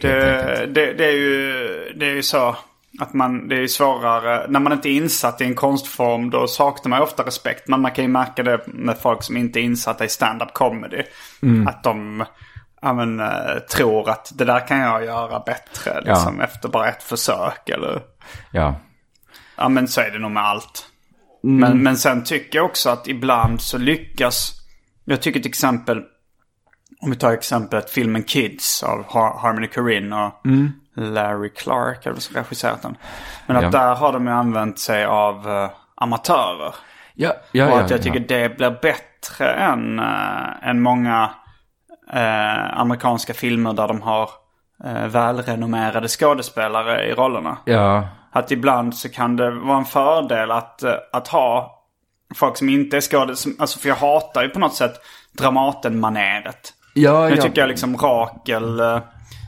Det, det, det, är ju, det är ju så att man, det är svårare när man inte är insatt i en konstform, då saknar man ofta respekt. Men man kan ju märka det med folk som inte är insatta i stand-up comedy, mm. att de ja, men, tror att det där kan jag göra bättre liksom, ja. Efter bara ett försök eller... ja. Ja, men så är det nog med allt. Mm. Men, men sen tycker jag också att ibland så lyckas, jag tycker till exempel, om vi tar exemplet filmen Kids av Har- Harmony Korine och mm. Larry Clark, eller som regisserat den. Men att ja. Där har de ju använt sig av uh, amatörer. Ja, ja, och att ja, jag tycker ja. Det blir bättre än, uh, än många uh, amerikanska filmer där de har uh, välrenommerade skådespelare i rollerna. Ja. Att ibland så kan det vara en fördel att, uh, att ha folk som inte är skådespelare. Alltså, för jag hatar ju på något sätt Dramaten-maneret. Ja, nu ja. Tycker jag liksom Rakel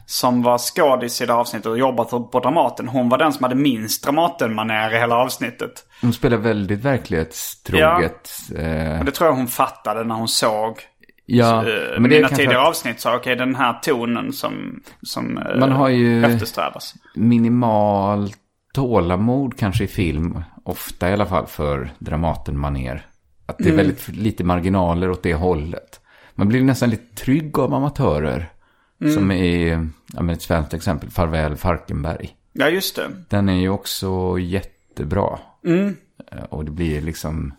som var skådis i det avsnittet och jobbat på Dramaten, hon var den som hade minst Dramaten-maner i hela avsnittet. Hon spelade väldigt verklighetstroget. Ja. Och det tror jag hon fattade när hon såg ja. så, men mina tidigare att... avsnitt sa okej, okay, den här tonen som, som man har ju eftersträvas. Minimal tålamod kanske i film, ofta i alla fall, för Dramaten-maner. Att det är väldigt mm. lite marginaler åt det hållet. Man blir nästan lite trygg av amatörer. Mm. Som är, ja, men ett svenskt exempel, Farväl Falkenberg. Ja, just det. Den är ju också jättebra. Mm. Och det blir liksom...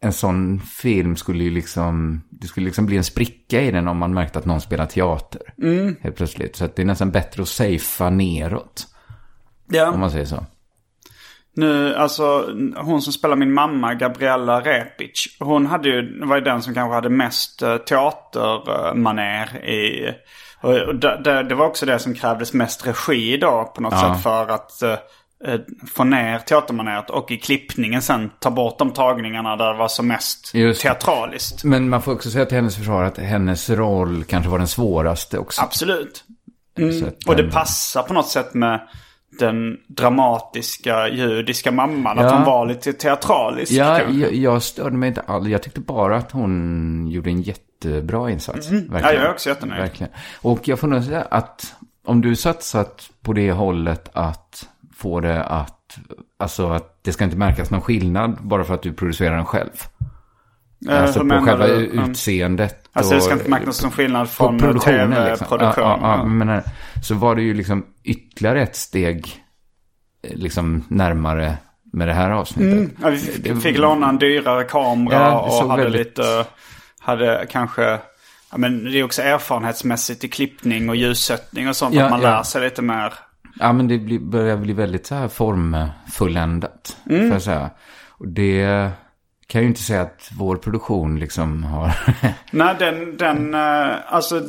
En sån film skulle ju liksom... Det skulle liksom bli en spricka i den om man märkte att någon spelar teater. Mm. Helt plötsligt. Så att det är nästan bättre att safea neråt. Ja. Om man säger så. Nu, alltså, hon som spelar min mamma, Gabriella Repic, hon hade ju, var ju den som kanske hade mest teatermaner i, och det, det var också det som krävdes mest regi då på något ja. Sätt för att eh, få ner teatermaneret och i klippningen sen ta bort de tagningarna där det var som mest just. Teatraliskt. Men man får också säga till hennes försvar att hennes roll kanske var den svåraste också. Absolut. Mm. Så att den... Och det passar på något sätt med den dramatiska judiska mamman, ja. Att hon var lite teatralisk. Ja, jag, jag störde mig inte alls. Jag tyckte bara att hon gjorde en jättebra insats. Mm. Ja, jag är också jättenöjd. Verkligen. Och jag får nog säga att om du satsat på det hållet att få det att, alltså att det ska inte märkas någon skillnad bara för att du producerar den själv. Äh, alltså på själva du? Utseendet. Alltså det ska inte märkas någon skillnad från tv-produktionen. Liksom. Ja, ja, ja. Men så var det ju liksom ytterligare ett steg liksom närmare med det här avsnittet. Mm. Ja, vi fick, fick låna en dyrare kamera ja, och hade väldigt... lite, hade kanske, ja, men det är också erfarenhetsmässigt i klippning och ljussättning och sånt, ja, att man ja. Lär sig lite mer. Ja, men det blir, börjar bli väldigt så här formfulländat, mm. för att säga. Och det... kan ju inte säga att vår produktion liksom har... Nej, den, den... Alltså,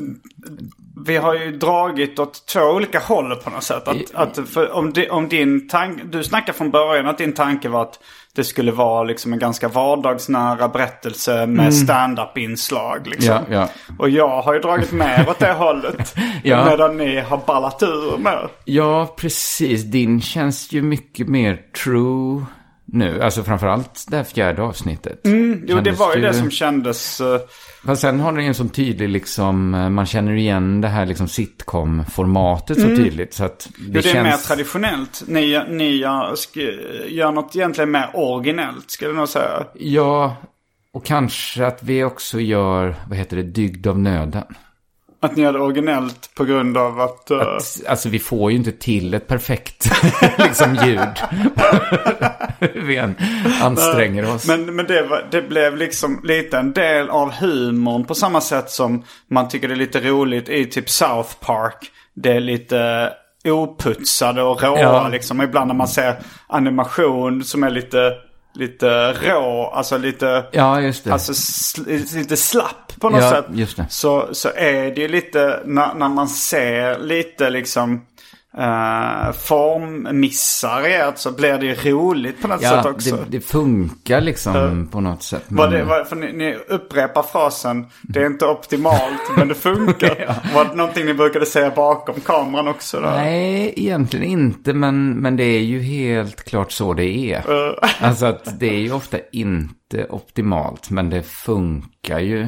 vi har ju dragit åt två olika håll på något sätt. Att, I, att för, om, di, om din tanke... Du snackade från början att din tanke var att det skulle vara liksom en ganska vardagsnära berättelse med mm. stand-up-inslag. Liksom. Ja, ja. Och jag har ju dragit mer åt det hållet. Ja. Medan ni har ballat ur med. Ja, precis. Din känns ju mycket mer true... nu, alltså framförallt det här fjärde avsnittet. Mm, jo, det var ju det som kändes... Uh... Fast sen har den en sån tydlig liksom... Man känner igen det här liksom sitcom-formatet mm. så tydligt. Så att det, jo, det känns... är mer traditionellt. Ni, ni gör, sk- gör något egentligen mer originellt, skulle jag nog säga. Ja, och kanske att vi också gör, vad heter det, dygd av nöden. Att ni hade originellt på grund av att... Uh... att alltså vi får ju inte till ett perfekt liksom, ljud. Vi anstränger oss. Men, men det, var, det blev liksom lite en del av humorn. På samma sätt som man tycker det är lite roligt i typ South Park. Det är lite oputsade och råa. Ja. Liksom. Ibland när man ser animation som är lite... lite rå, alltså lite ja, just det. Alltså sl- lite slapp på något ja, sätt. Just det. Så så är det ju lite när, när man ser lite liksom eh, formmissar i att så blir det ju roligt på något ja, sätt också. Det, det funkar liksom uh, på något sätt. Men... Vad det, vad, för ni, ni upprepar frasen, det är inte optimalt men det funkar. Ja. Var det någonting ni brukade säga bakom kameran också då? Nej, egentligen inte, men, men det är ju helt klart så det är. Uh. Alltså att det är ju ofta inte optimalt men det funkar ju.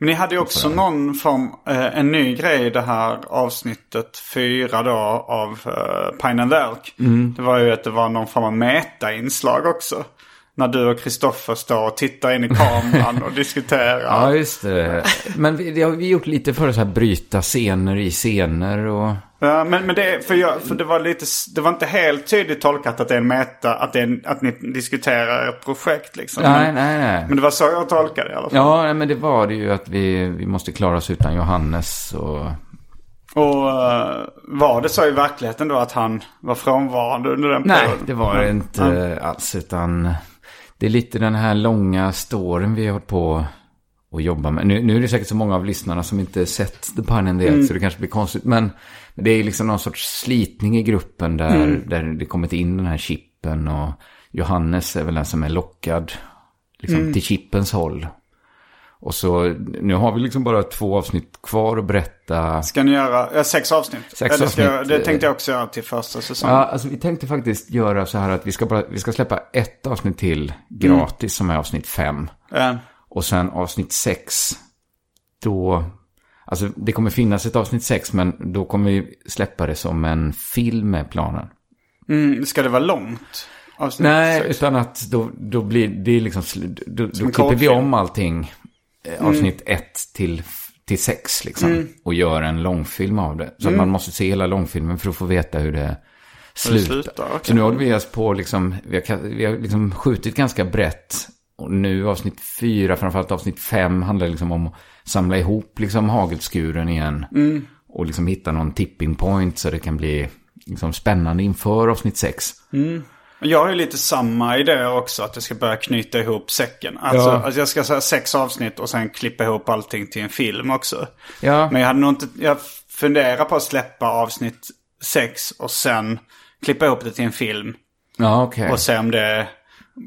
Men ni hade ju också någon form, eh, en ny grej i det här avsnittet fyra då av eh, Pine and the Elk. Mm. Det var ju att det var någon form av meta-inslag också. När du och Kristoffer står och tittar in i kameran och diskuterar. Ja, just det. Men vi, det har vi gjort lite för att så här bryta scener i scener och... Ja, men, men det, för jag, för det, var lite, det var inte helt tydligt tolkat att det är en meta, att, det är, att ni diskuterar ett projekt liksom. Nej, men, nej, nej. Men det var så jag tolkade det i alla fall. Ja, nej, men det var det ju att vi, vi måste klara oss utan Johannes och... Och var det så i verkligheten då att han var frånvarande under den perioden? Nej, det var det inte mm. alls, utan... Det är lite den här långa storyn vi har hållit på att jobba med. Nu, nu är det säkert så många av lyssnarna som inte sett The Pine and the Elk, mm. så det kanske blir konstigt. Men det är liksom någon sorts slitning i gruppen där, mm. där det kommit in den här chippen. Och Johannes är väl den som är lockad liksom, mm. till chippens håll. Och så nu har vi liksom bara två avsnitt kvar att berätta. Ska ni göra äh, sex avsnitt? Sex Eller avsnitt. Jag, det tänkte jag också göra till första säsongen. Ja, alltså vi tänkte faktiskt göra så här att vi ska, bara, vi ska släppa ett avsnitt till gratis mm. som är avsnitt fem. Mm. Och sen avsnitt sex, då... Alltså det kommer finnas ett avsnitt sex, men då kommer vi släppa det som en film med planen. Mm, ska det vara långt? Avsnitt Nej, sex. Utan att då, då blir det liksom... Då, då klipper vi om allting... avsnitt ett mm. till, till sex liksom, mm. och göra en långfilm av det. Så mm. man måste se hela långfilmen för att få veta hur det slutar. Det slutar okay. Så nu har vi oss på liksom, vi har, vi har liksom skjutit ganska brett, och nu avsnitt fyra, framförallt avsnitt fem, handlar liksom om att samla ihop liksom hagelskuren igen mm. och liksom hitta någon tipping point så det kan bli liksom spännande inför avsnitt sex. Mm. Jag har ju lite samma idé också, att jag ska börja knyta ihop säcken. Alltså, ja. alltså jag ska säga sex avsnitt och sen klippa ihop allting till en film också. Ja. Men jag hade nog inte, jag funderar på att släppa avsnitt sex och sen klippa ihop det till en film. Ja, okay. Och se om det,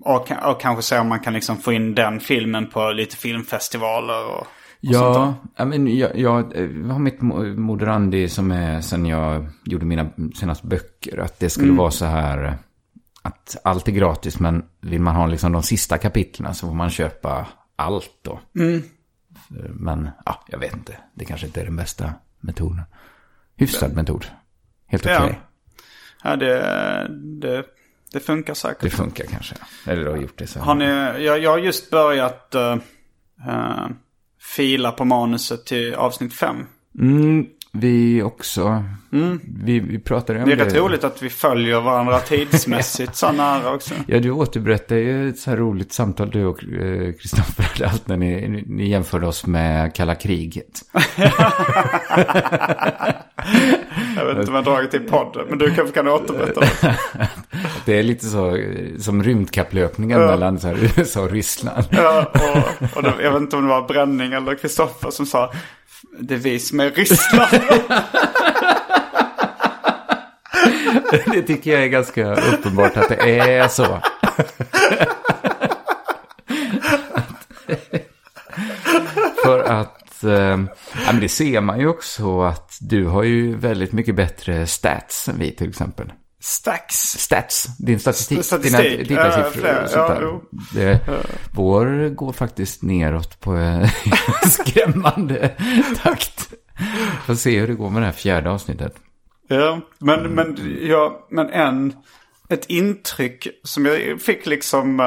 och, och kanske se om man kan liksom få in den filmen på lite filmfestivaler och, och ja, sånt där. I mean, jag, jag, jag har mitt moderandi som är sen jag gjorde mina senaste böcker, att det skulle mm. vara så här... att allt är gratis, men vill man ha liksom de sista kapitlerna så får man köpa allt då. Mm. Men ja, jag vet inte. Det kanske inte är den bästa metoden. Hyfsad ja. metod. Helt okej. Okay. Ja, ja det, det, det funkar säkert. Det funkar kanske. Eller du har gjort det så. Har ni, jag, jag har just börjat uh, uh, fila på manuset till avsnitt fem. Mm. vi också. Mm. Vi, vi pratade om det. Är det är rätt roligt att vi följer varandra tidsmässigt så nära också. Ja, du återberättar ju ett så här roligt samtal du och Kristoffer hade allt när ni, ni jämförde oss med kalla kriget. Jag vet inte om jag dragit till podden, men du kanske kan återberätta det. Det är lite så som rymdkapplöpningen ja. mellan så här, U S A och Ryssland. Ja, och, och det, jag vet inte om det var Bränning eller Kristoffer som sa det är vi som är Ryssland. Det tycker jag är ganska uppenbart att det är så. För att ja, men det ser man ju också att du har ju väldigt mycket bättre stats än vi till exempel. Stacks. Stats. Din statistik. statistik. Dina uh, siffror. Uh, ja, jo. Det, uh. Vår går faktiskt neråt på en skrämmande takt. Får se hur det går med det här fjärde avsnittet. Ja, men, mm. men, ja, men en, ett intryck som jag fick liksom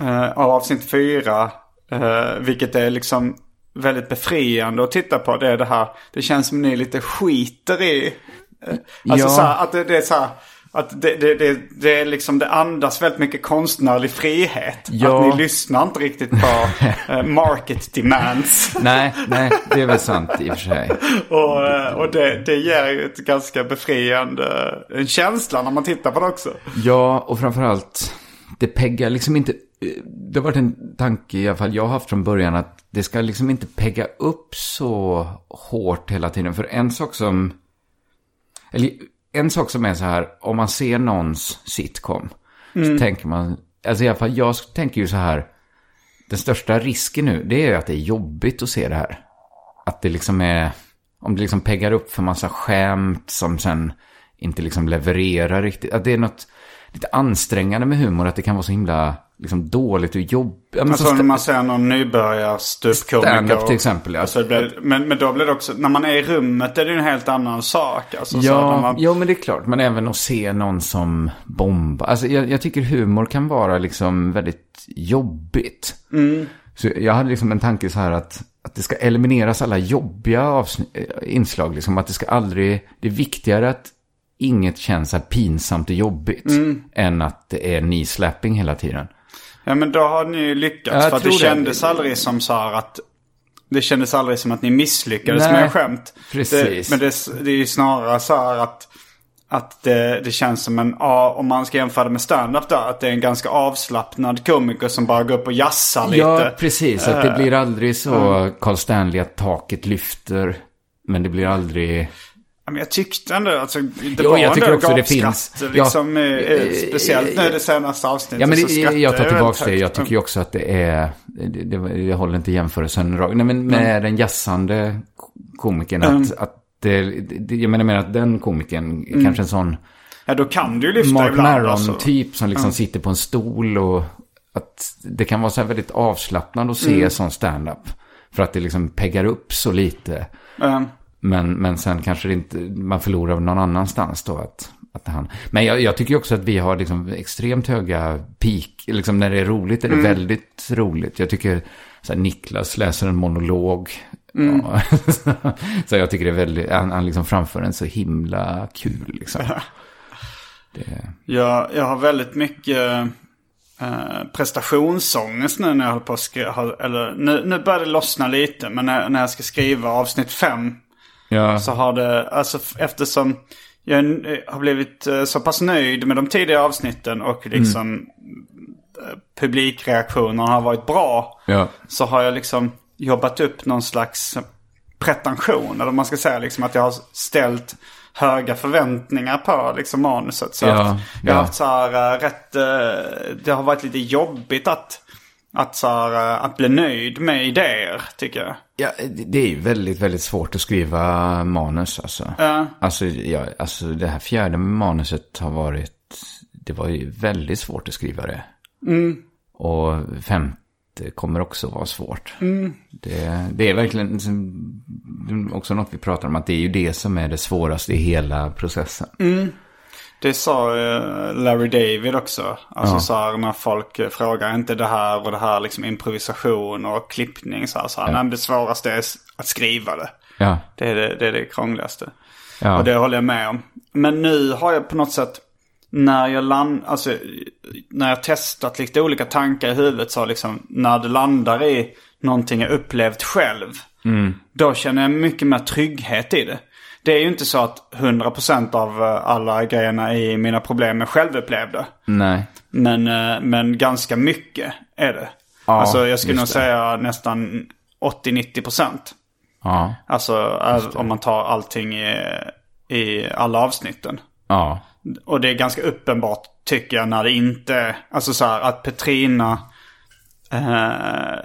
uh, av avsnitt fyra, uh, vilket är liksom väldigt befriande att titta på, det är det här, det känns som ni lite skiter i alltså ja. så här, att det, det är så här, att det, det, det, det är liksom, det andas väldigt mycket konstnärlig frihet ja. att ni lyssnar inte riktigt på market demands. nej, nej, det är väl sant i och för sig. och, och det, det ger ju ett ganska befriande en känsla när man tittar på det också. Ja, och framförallt det peggar liksom inte. Det har varit en tanke i alla fall jag har haft från början att det ska liksom inte pegga upp så hårt hela tiden. För en sak som, eller en sak som är så här, om man ser någons sitcom mm. så tänker man, alltså i alla fall jag tänker ju så här, den största risken nu det är att det är jobbigt att se det här. Att det liksom är, om det liksom peggar upp för massa skämt som sen inte liksom levererar riktigt. Att det är något lite ansträngande med humor, att det kan vara så himla liksom dåligt och jobbigt. Ja, men alltså st- när man ser någon nybörjar stupkomiker till exempel. Ja. Så blir, men, men då blir det också, när man är i rummet är det en helt annan sak. Alltså, ja, så man... ja, men det är klart. Men även att se någon som bombar. Alltså, jag, jag tycker humor kan vara liksom väldigt jobbigt. Mm. Så jag hade liksom en tanke så här att, att det ska elimineras alla jobbiga avsn- inslag. Liksom, att det ska aldrig, det är viktigare att inget känns så här pinsamt och jobbigt mm. än att det är knee-slapping hela tiden. Ja, men då har ni lyckats. Jag för att det kändes det. aldrig som så här att det kändes aldrig som att ni misslyckades Nej, med en skämt. Precis. Det, men det, det är ju snarare så här att, att det, det känns som en, om man ska jämföra det med stand-up då, att det är en ganska avslappnad komiker som bara går upp och jassar lite. Ja, precis. Att det blir aldrig så mm. Carl Stanley att taket lyfter, men det blir aldrig... Men jag tyckte ändå, alltså, det jo, var jag tycker också det finns liksom, ja, speciellt när det senaste avsnittet. Ja, men det, så jag tar tillbaka det. Jag tycker ju också att det är, det, det, jag håller inte jämförelsen. Nej, men med mm. den jassande komikern, att, mm. att det, det, jag menar att den komikern mm. kanske en sån, ja, då kan du lyfta Mark Maron-typ alltså. Som liksom mm. sitter på en stol och att det kan vara så här väldigt avslappnande att se mm. sån stand-up för att det liksom peggar upp så lite. Mm. Men, men sen kanske det inte, man förlorar någon annanstans då att, att han... Men jag, jag tycker också att vi har liksom extremt höga peak. Liksom när det är roligt är det mm. väldigt roligt. Jag tycker så här, Niklas läser en monolog. Mm. Ja, så, så jag tycker det är väldigt... Han, han liksom framför en så himla kul. Liksom. Ja. Det... Jag, jag har väldigt mycket... Uh, prestationsångest nu när jag håller på att skriva... Eller, nu, nu börjar det lossna lite, men när, när jag ska skriva avsnitt fem... Ja. Så har det, alltså eftersom jag har blivit så pass nöjd med de tidiga avsnitten och liksom mm. publikreaktionerna har varit bra ja. Så har jag liksom jobbat upp någon slags pretension, eller man ska säga liksom att jag har ställt höga förväntningar på liksom manuset så ja. Att jag har ja. Haft så här, rätt, det har varit lite jobbigt att Att, så här, att bli nöjd med idéer, tycker jag. Ja, det är ju väldigt, väldigt svårt att skriva manus. Alltså, äh. alltså, ja, alltså det här fjärde manuset har varit... Det var ju väldigt svårt att skriva det. Mm. Och femte kommer också vara svårt. Mm. Det, det är verkligen också något vi pratar om. Att det är ju det som är det svåraste i hela processen. Mm. Det sa Larry David också. Alltså ja. Så här, när folk frågar inte det här och det här liksom improvisation och klippning så här, så här ja. Nej, det svåraste är att skriva det. Ja. Det är det, det, är det krångligaste. Ja. Och det håller jag med om. Men nu har jag på något sätt, när jag land, alltså, när jag testat lite olika tankar i huvudet, så liksom, när det landar i någonting jag upplevt själv, mm. då känner jag mycket mer trygghet i det. Det är ju inte så att hundra procent av alla grejerna i mina problem är självupplevda. Nej. Men, men ganska mycket är det. Ja, alltså jag skulle nog det. säga nästan åttio till nittio procent. Ja. Alltså om man tar allting i, i alla avsnitten. Ja. Och det är ganska uppenbart tycker jag när det inte... Alltså så här att Petrina... Uh,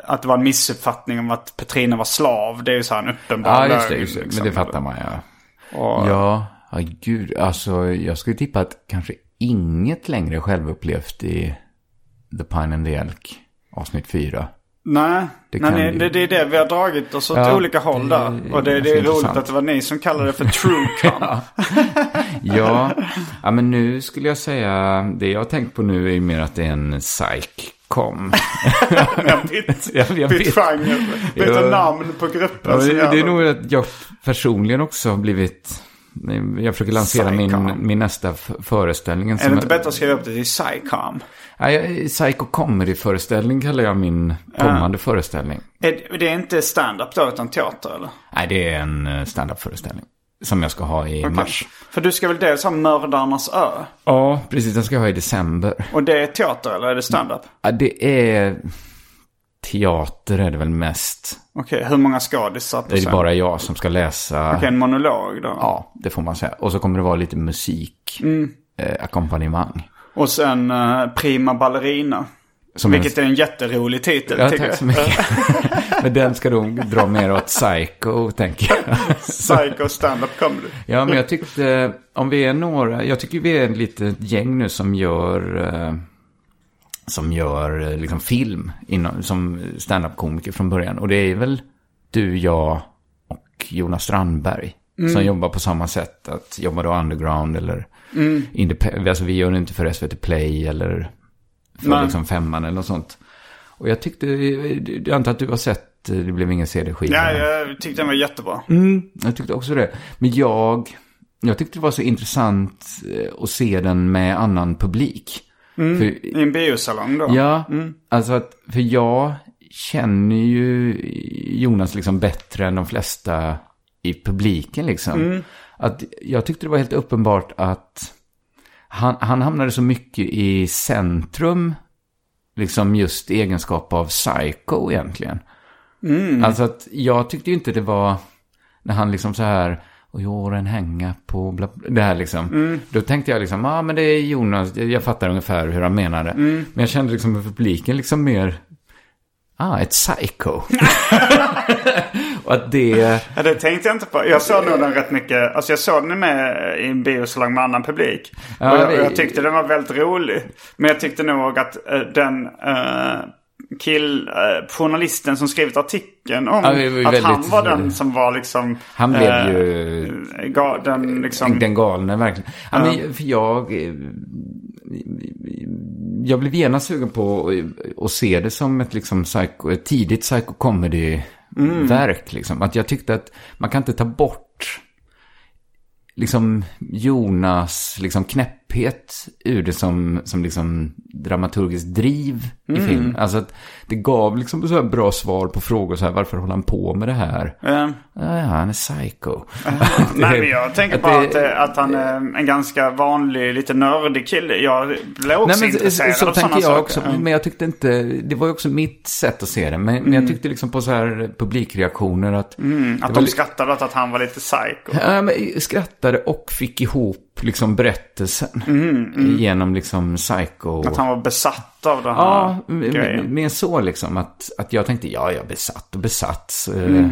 att det var en missuppfattning om att Petrina var slav. Det är ju så här en uppenbar lögn. Ja, just det, just det. Liksom. Men det fattar man, ja. Och... Ja, ja, gud. Alltså, jag skulle tippa att kanske inget längre självupplevt i The Pine and the Elk, avsnitt fyra. Nej, det, nej, nej, det, det är det vi har dragit oss åt ja, olika håll där. Och det, det, det är roligt att det var ni som kallade det för true crime. ja. ja, men nu skulle jag säga... Det jag har tänkt på nu är ju mer att det är en psyk. Kom. jag bytt, jag, jag bytt, bytt genre, bytt jag, namn på gruppen. Ja, det är nog att jag personligen också har blivit... Jag försöker lansera min, min nästa föreställning. Är det inte bättre att skriva upp det till Psycom? Nej, Psycho-comedy-föreställning kallar jag min kommande uh, föreställning. Är det inte stand-up då, utan teater? Eller? Nej, det är en stand-up-föreställning. Som jag ska ha i okay. mars. För du ska väl dels ha Mördarnas Ö? Ja, precis. Den ska jag ha i december. Och det är teater eller är det stand-up? Ja, det är... Teater är det väl mest. Okej, okay. Hur många skådisar? Det är bara jag som ska läsa... Okej, okay, en monolog då? Ja, det får man säga. Och så kommer det vara lite musik, mm. eh, ackompanjemang. Och sen eh, Prima Ballerina. Som vilket en... är en jätterolig titel. Ja, tack så mycket. Men den ska de dra mer åt psycho, tänker jag. Psycho stand-up comedy. Ja, men jag tyckte, om vi är några, jag tycker vi är en litet gäng nu som gör, som gör liksom film inom, som stand-up-komiker från början. Och det är väl du, jag och Jonas Strandberg mm. som jobbar på samma sätt. Att jobba då underground eller mm. independent. Alltså vi gör det inte för S V T Play eller... För Nej. liksom femman eller något sånt. Och jag tyckte, jag antar att du har sett, det blev ingen C D-skiva. Nej, jag tyckte den var jättebra. Mm, jag tyckte också det. Men jag, jag tyckte det var så intressant att se den med annan publik. Mm, för, i en biosalong då. Ja, mm. alltså att, för jag känner ju Jonas liksom bättre än de flesta i publiken liksom. Mm. Att jag tyckte det var helt uppenbart att... Han, han hamnade så mycket i centrum, liksom just egenskap av psycho egentligen. Mm. Alltså att jag tyckte ju inte det var, när han liksom så här, och jag har en hänga på, bla, det här liksom. Mm. Då tänkte jag liksom, ja ah, men det är Jonas, jag fattar ungefär hur han menade. Mm. Men jag kände liksom publiken liksom mer, ah, ett psycho. Och att det... Ja, det tänkte jag inte på. Jag såg nog den rätt mycket. Alltså jag såg den med i en biosalong med annan publik. Ja, och jag, det... jag tyckte den var väldigt rolig. Men jag tyckte nog att uh, den uh, kill, uh, journalisten som skrivit artikeln om ja, väldigt, att han var den som var liksom... Han blev ju... Uh, ga, den, liksom... den galne, verkligen. Ja, uh. men, för jag... Jag blev gärna sugen på att se det som ett, liksom psycho, ett tidigt psycho-comedy... Mm. verk liksom, att jag tyckte att man kan inte ta bort liksom Jonas liksom knäpphet ur det som, som liksom dramaturgiskt driv mm. i film, alltså att det gav liksom så här bra svar på frågor så här, varför håller han på med det här mm. ah, ja, han är psycho mm. nej men jag tänker på att, det, att, att han är en ganska vanlig lite nördig kille, jag blev också nej, men, intresserad så, så av sådana jag saker också, mm. men jag tyckte inte, det var ju också mitt sätt att se det, men, mm. men jag tyckte liksom på så här publikreaktioner att mm. att de li- skrattade att, att han var lite psycho ja, men skrattade och fick ihop liksom berättelsen mm, mm. genom liksom psycho... Att han var besatt av den här ja, grejen. Men så liksom att, att jag tänkte, ja, jag är besatt och besatt. Mm.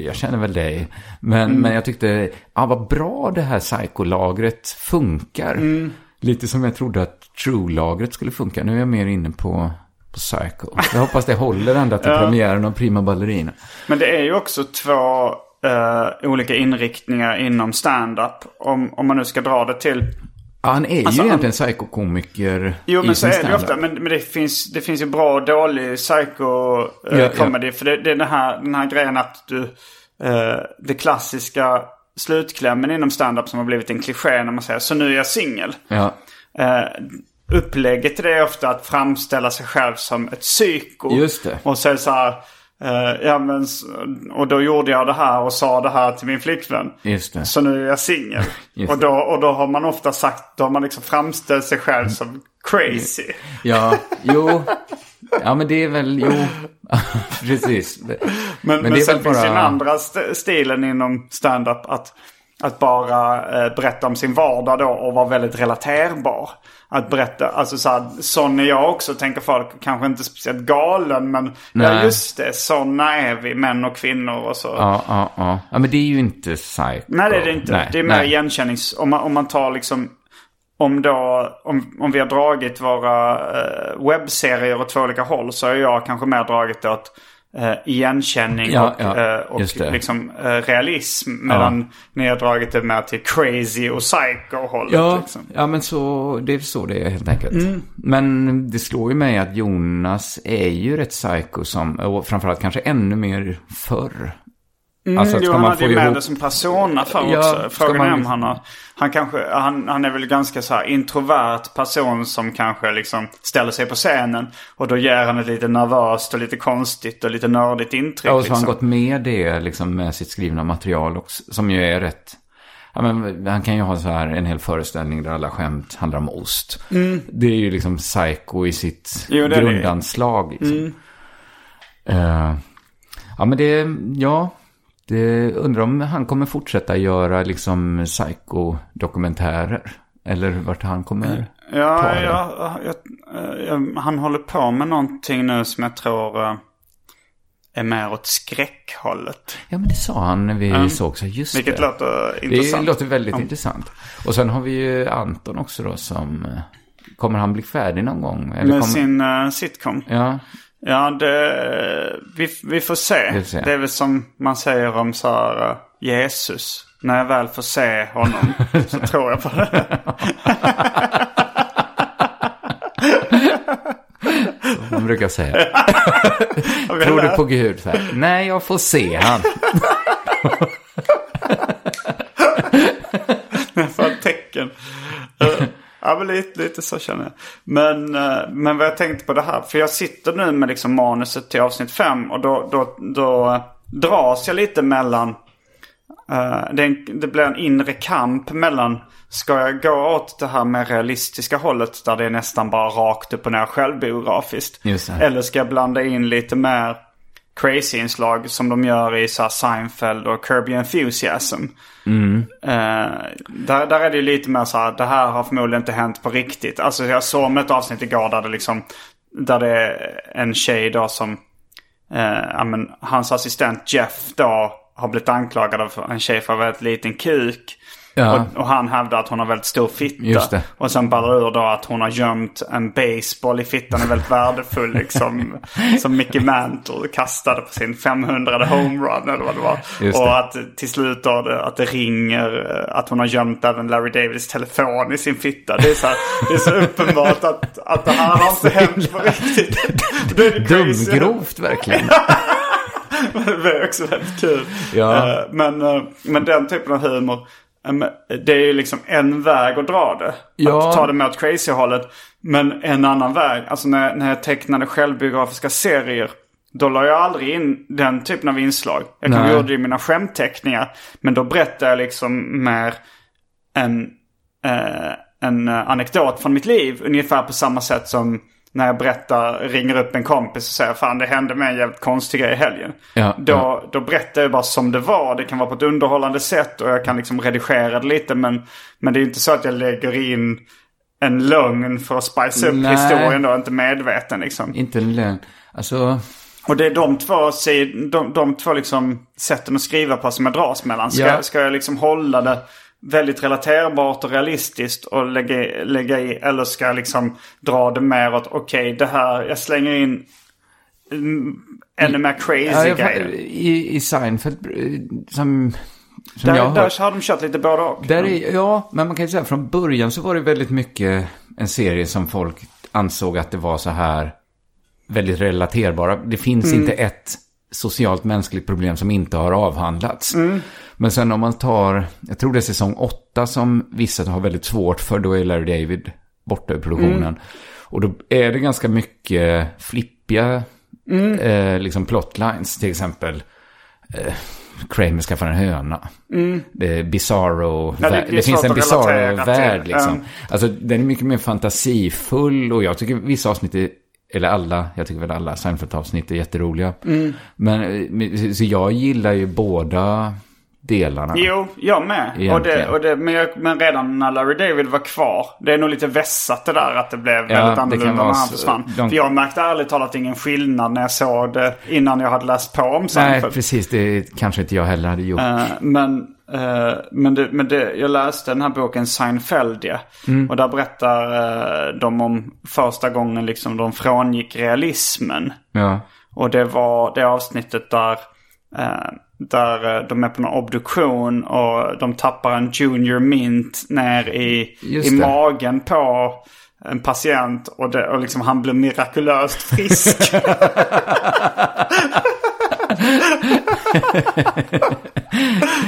Jag känner väl dig. Men, mm. men jag tyckte, ja, vad bra det här psycholagret funkar. Mm. Lite som jag trodde att true-lagret skulle funka. Nu är jag mer inne på... på psycho. Jag hoppas det håller ända till premiären av Prima Ballerina. Men det är ju också två... Uh, olika inriktningar inom stand-up om, om man nu ska dra det till ja, han är alltså, ju egentligen han... psykokomiker jo men så är det ofta men, men det, finns, det finns ju bra och dålig psyko-comedy uh, ja, ja. För det, det är den här, den här grejen att du eh, det klassiska slutklämmen inom stand-up som har blivit en kliché när man säger så nu är jag singel. Ja. Eh, upplägget är ofta att framställa sig själv som ett psyko. Just det. Och så är det så här, eh, ja, men, och då gjorde jag det här och sa det här till min flickvän. Just det. Så nu är jag singel. Och då, och då har man ofta sagt, då har man liksom framställt sig själv som crazy. Ja, jo. Ja, men det är väl, jo, precis. Men, men, men det sen finns bara... den andra st- stilen inom stand-up att, att bara eh, berätta om sin vardag då och vara väldigt relaterbar. Att berätta, alltså så här, sån är jag också, tänker folk, kanske inte speciellt galen, men ja, just det, såna är vi, män och kvinnor och så. Ja, ja, ja. Ja, men det är ju inte psycho. Nej, det är det inte. Nej, det är mer nej. igenkännings... Om man, om man tar liksom... Om, då, om, om vi har dragit våra eh, webbserier åt två olika håll så har jag kanske mer dragit åt eh, igenkänning ja, och, ja, eh, och liksom, eh, realism medan ja. ni har dragit det mer till crazy och psycho-hållet. Ja, liksom. Ja, men så, det är så det är helt enkelt. Mm. Men det slår ju mig att Jonas är ju rätt psycho som, och framförallt kanske ännu mer förr. Mm, alltså, jo, han hade ju med ihop... det som persona för ja, också. Frågan man... är om han har, han, kanske, han, han är väl ganska så här introvert person som kanske liksom ställer sig på scenen och då ger han ett lite nervöst och lite konstigt och lite nördigt intryck. Ja, och så liksom. Har han gått med det liksom, med sitt skrivna material också, som ju är rätt... Ja, men han kan ju ha så här en hel föreställning där alla skämt handlar om ost. Mm. Det är ju liksom psycho i sitt jo, grundanslag. Liksom. Mm. Uh, ja, men det... Ja... Det, undrar om han kommer fortsätta göra liksom psykodokumentärer eller vart han kommer ja, ta det. Ja, jag, jag, han håller på med någonting nu som jag tror är mer åt skräckhållet. Ja, men det sa han när vi mm. såg så just vilket det. Vilket låter intressant. Det låter väldigt mm. intressant. Och sen har vi ju Anton också då som, kommer han bli färdig någon gång? Eller med kommer... sin uh, sitcom? Ja. Ja, det, vi, vi får se. Vi får se. Det är väl som man säger om så här, Jesus. När jag väl får se honom så tror jag på det. Som man brukar säga. Tror du på Gud? Så här, nej, jag får se han. Jag får ett tecken. Ja, lite, lite så känner jag. Men, men vad jag tänkte på det här, för jag sitter nu med liksom manuset till avsnitt fem och då, då, då dras jag lite mellan, uh, det, en, det blir en inre kamp mellan, ska jag gå åt det här med realistiska hållet där det är nästan bara rakt upp och ner självbiografiskt? Eller ska jag blanda in lite mer crazy-inslag som de gör i så här, Seinfeld och Curb Your Enthusiasm. Mm. Uh, där, där är det ju lite mer så här, det här har förmodligen inte hänt på riktigt. Alltså jag såg med ett avsnitt igår där det, liksom, där det är en tjej då som uh, amen, hans assistent Jeff då har blivit anklagad av en tjej för väldigt liten kuk. Ja. Och, och han hävdar att hon har väldigt stor fitta. Och sen ballar ur då att hon har gömt en baseball i fittan är väldigt värdefull liksom, som Mickey Mantle kastade på sin femhundrade homerun eller vad det var. Just och det. Att till slut då det, att det ringer att hon har gömt även Larry Davids telefon i sin fitta. Det är så, här, det är så uppenbart att, att det här har inte hänt på riktigt. Dumgrovt verkligen. Det är också väldigt kul. Ja. Men, men den typen av humor det är ju liksom en väg att dra det. Ja. Att ta det med åt crazy-hållet. Men en annan väg. Alltså när, när jag tecknade självbiografiska serier, då la jag aldrig in den typen av inslag. Jag kan göra det i mina skämteckningar. Men då berättar jag liksom mer en, eh, en anekdot från mitt liv. Ungefär på samma sätt som när jag berättar, ringer upp en kompis och säger fan det hände mig en jävligt konstig grej i helgen. Ja, då, ja. då berättar jag bara som det var. Det kan vara på ett underhållande sätt och jag kan liksom redigera det lite. Men, men det är inte så att jag lägger in en lögn för att spice upp nej. Historien då. Inte medveten liksom. Inte en lögn. Alltså... Och det är de två, de, de två liksom sätten att skriva på som jag dras mellan. Ska, ja. ska jag liksom hålla det väldigt relaterbart och realistiskt och lägga, lägga i, eller ska liksom dra det mer åt okej, okay, det här, jag slänger in ännu mer crazy grejer. I, I Seinfeld som, som där, jag har där hört, har de kört lite båda och. Där är, ja, men man kan ju säga från början så var det väldigt mycket en serie som folk ansåg att det var så här väldigt relaterbara. Det finns mm. inte ett socialt mänskligt problem som inte har avhandlats. Mm. Men sen om man tar, jag tror det är säsong åtta som vissa har väldigt svårt för, då är Larry David borta i produktionen. Mm. Och då är det ganska mycket flippiga mm. eh, liksom plotlines, till exempel eh, Kramer skaffar en höna. Mm. Det är bizarro, ja, det, det finns en bizarro värld liksom. Mm. Alltså den är mycket mer fantasifull, och jag tycker vissa avsnitt är, eller alla, jag tycker väl alla Seinfeld-avsnitt är jätteroliga. Mm. Men så jag gillar ju båda delarna. Jo, jag med. Och det, och det, men, jag, men redan när Larry David var kvar, det är nog lite vässat det där, att det blev ja, väldigt annorlunda när han försvann. De... För jag märkte ärligt talat ingen skillnad när jag såg det innan jag hade läst på om Seinfeld. Nej, precis. Det kanske inte jag heller hade gjort. Uh, men... Uh, men det, men det, jag läste den här boken Seinfeld, ja. Mm. Och där berättar uh, de om första gången liksom de frångick realismen. Ja. Och det var det avsnittet där uh, där uh, de är på någon obduktion och de tappar en Junior Mint ner i, i magen på en patient, och, det, och liksom han blev mirakulöst frisk.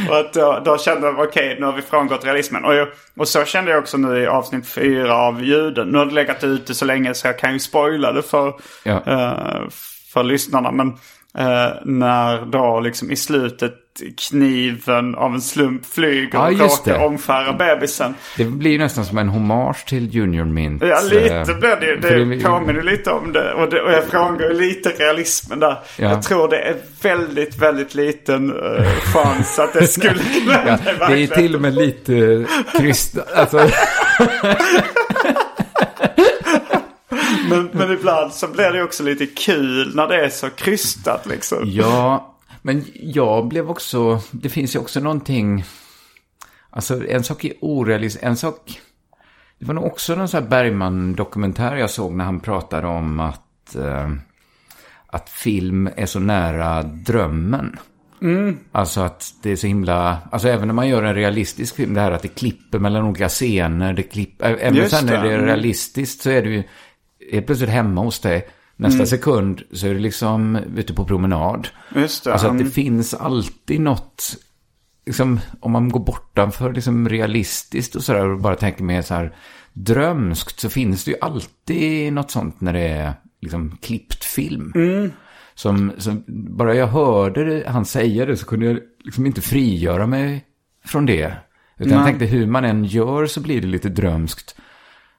Och att då, då kände jag, okej, okay, nu har vi frångått realismen. Och, jag, och så kände jag också nu i avsnitt fyra av ljuden. Nu har det legat ute så länge så jag kan ju spoila det för, ja. uh, för lyssnarna. Men uh, när då liksom i slutet kniven av en slump flyger ja, och råkar omskära bebisen. Det blir ju nästan som en hommage till Junior Mint. Ja, lite blev det. Det, det påminner lite om det. Och, det, och jag frågar lite realismen där. Ja. Jag tror det är väldigt, väldigt liten uh, chans att det skulle kunna ja, det är till och med lite kryst. Alltså... men, men ibland så blir det också lite kul när det är så krystat liksom. Ja, men jag blev också... Det finns ju också någonting... Alltså, en sak är orealistisk. En sak... Det var nog också någon sån här Bergman-dokumentär jag såg när han pratade om att, eh, att film är så nära drömmen. Mm. Alltså att det är så himla... Alltså även när man gör en realistisk film, det här att det klipper mellan olika scener, det klipper... Äh, även sen när det är realistiskt så är du ju plötsligt hemma hos dig. Nästa mm. sekund så är det liksom ute på promenad. Just det. Alltså att det finns alltid något, liksom, om man går bortanför liksom realistiskt och sådär och bara tänker mer så här drömskt, så finns det ju alltid något sånt när det är liksom klippt film. Mm. Som, som bara jag hörde det, han säger det, så kunde jag liksom inte frigöra mig från det. Utan jag tänkte, hur man än gör så blir det lite drömskt.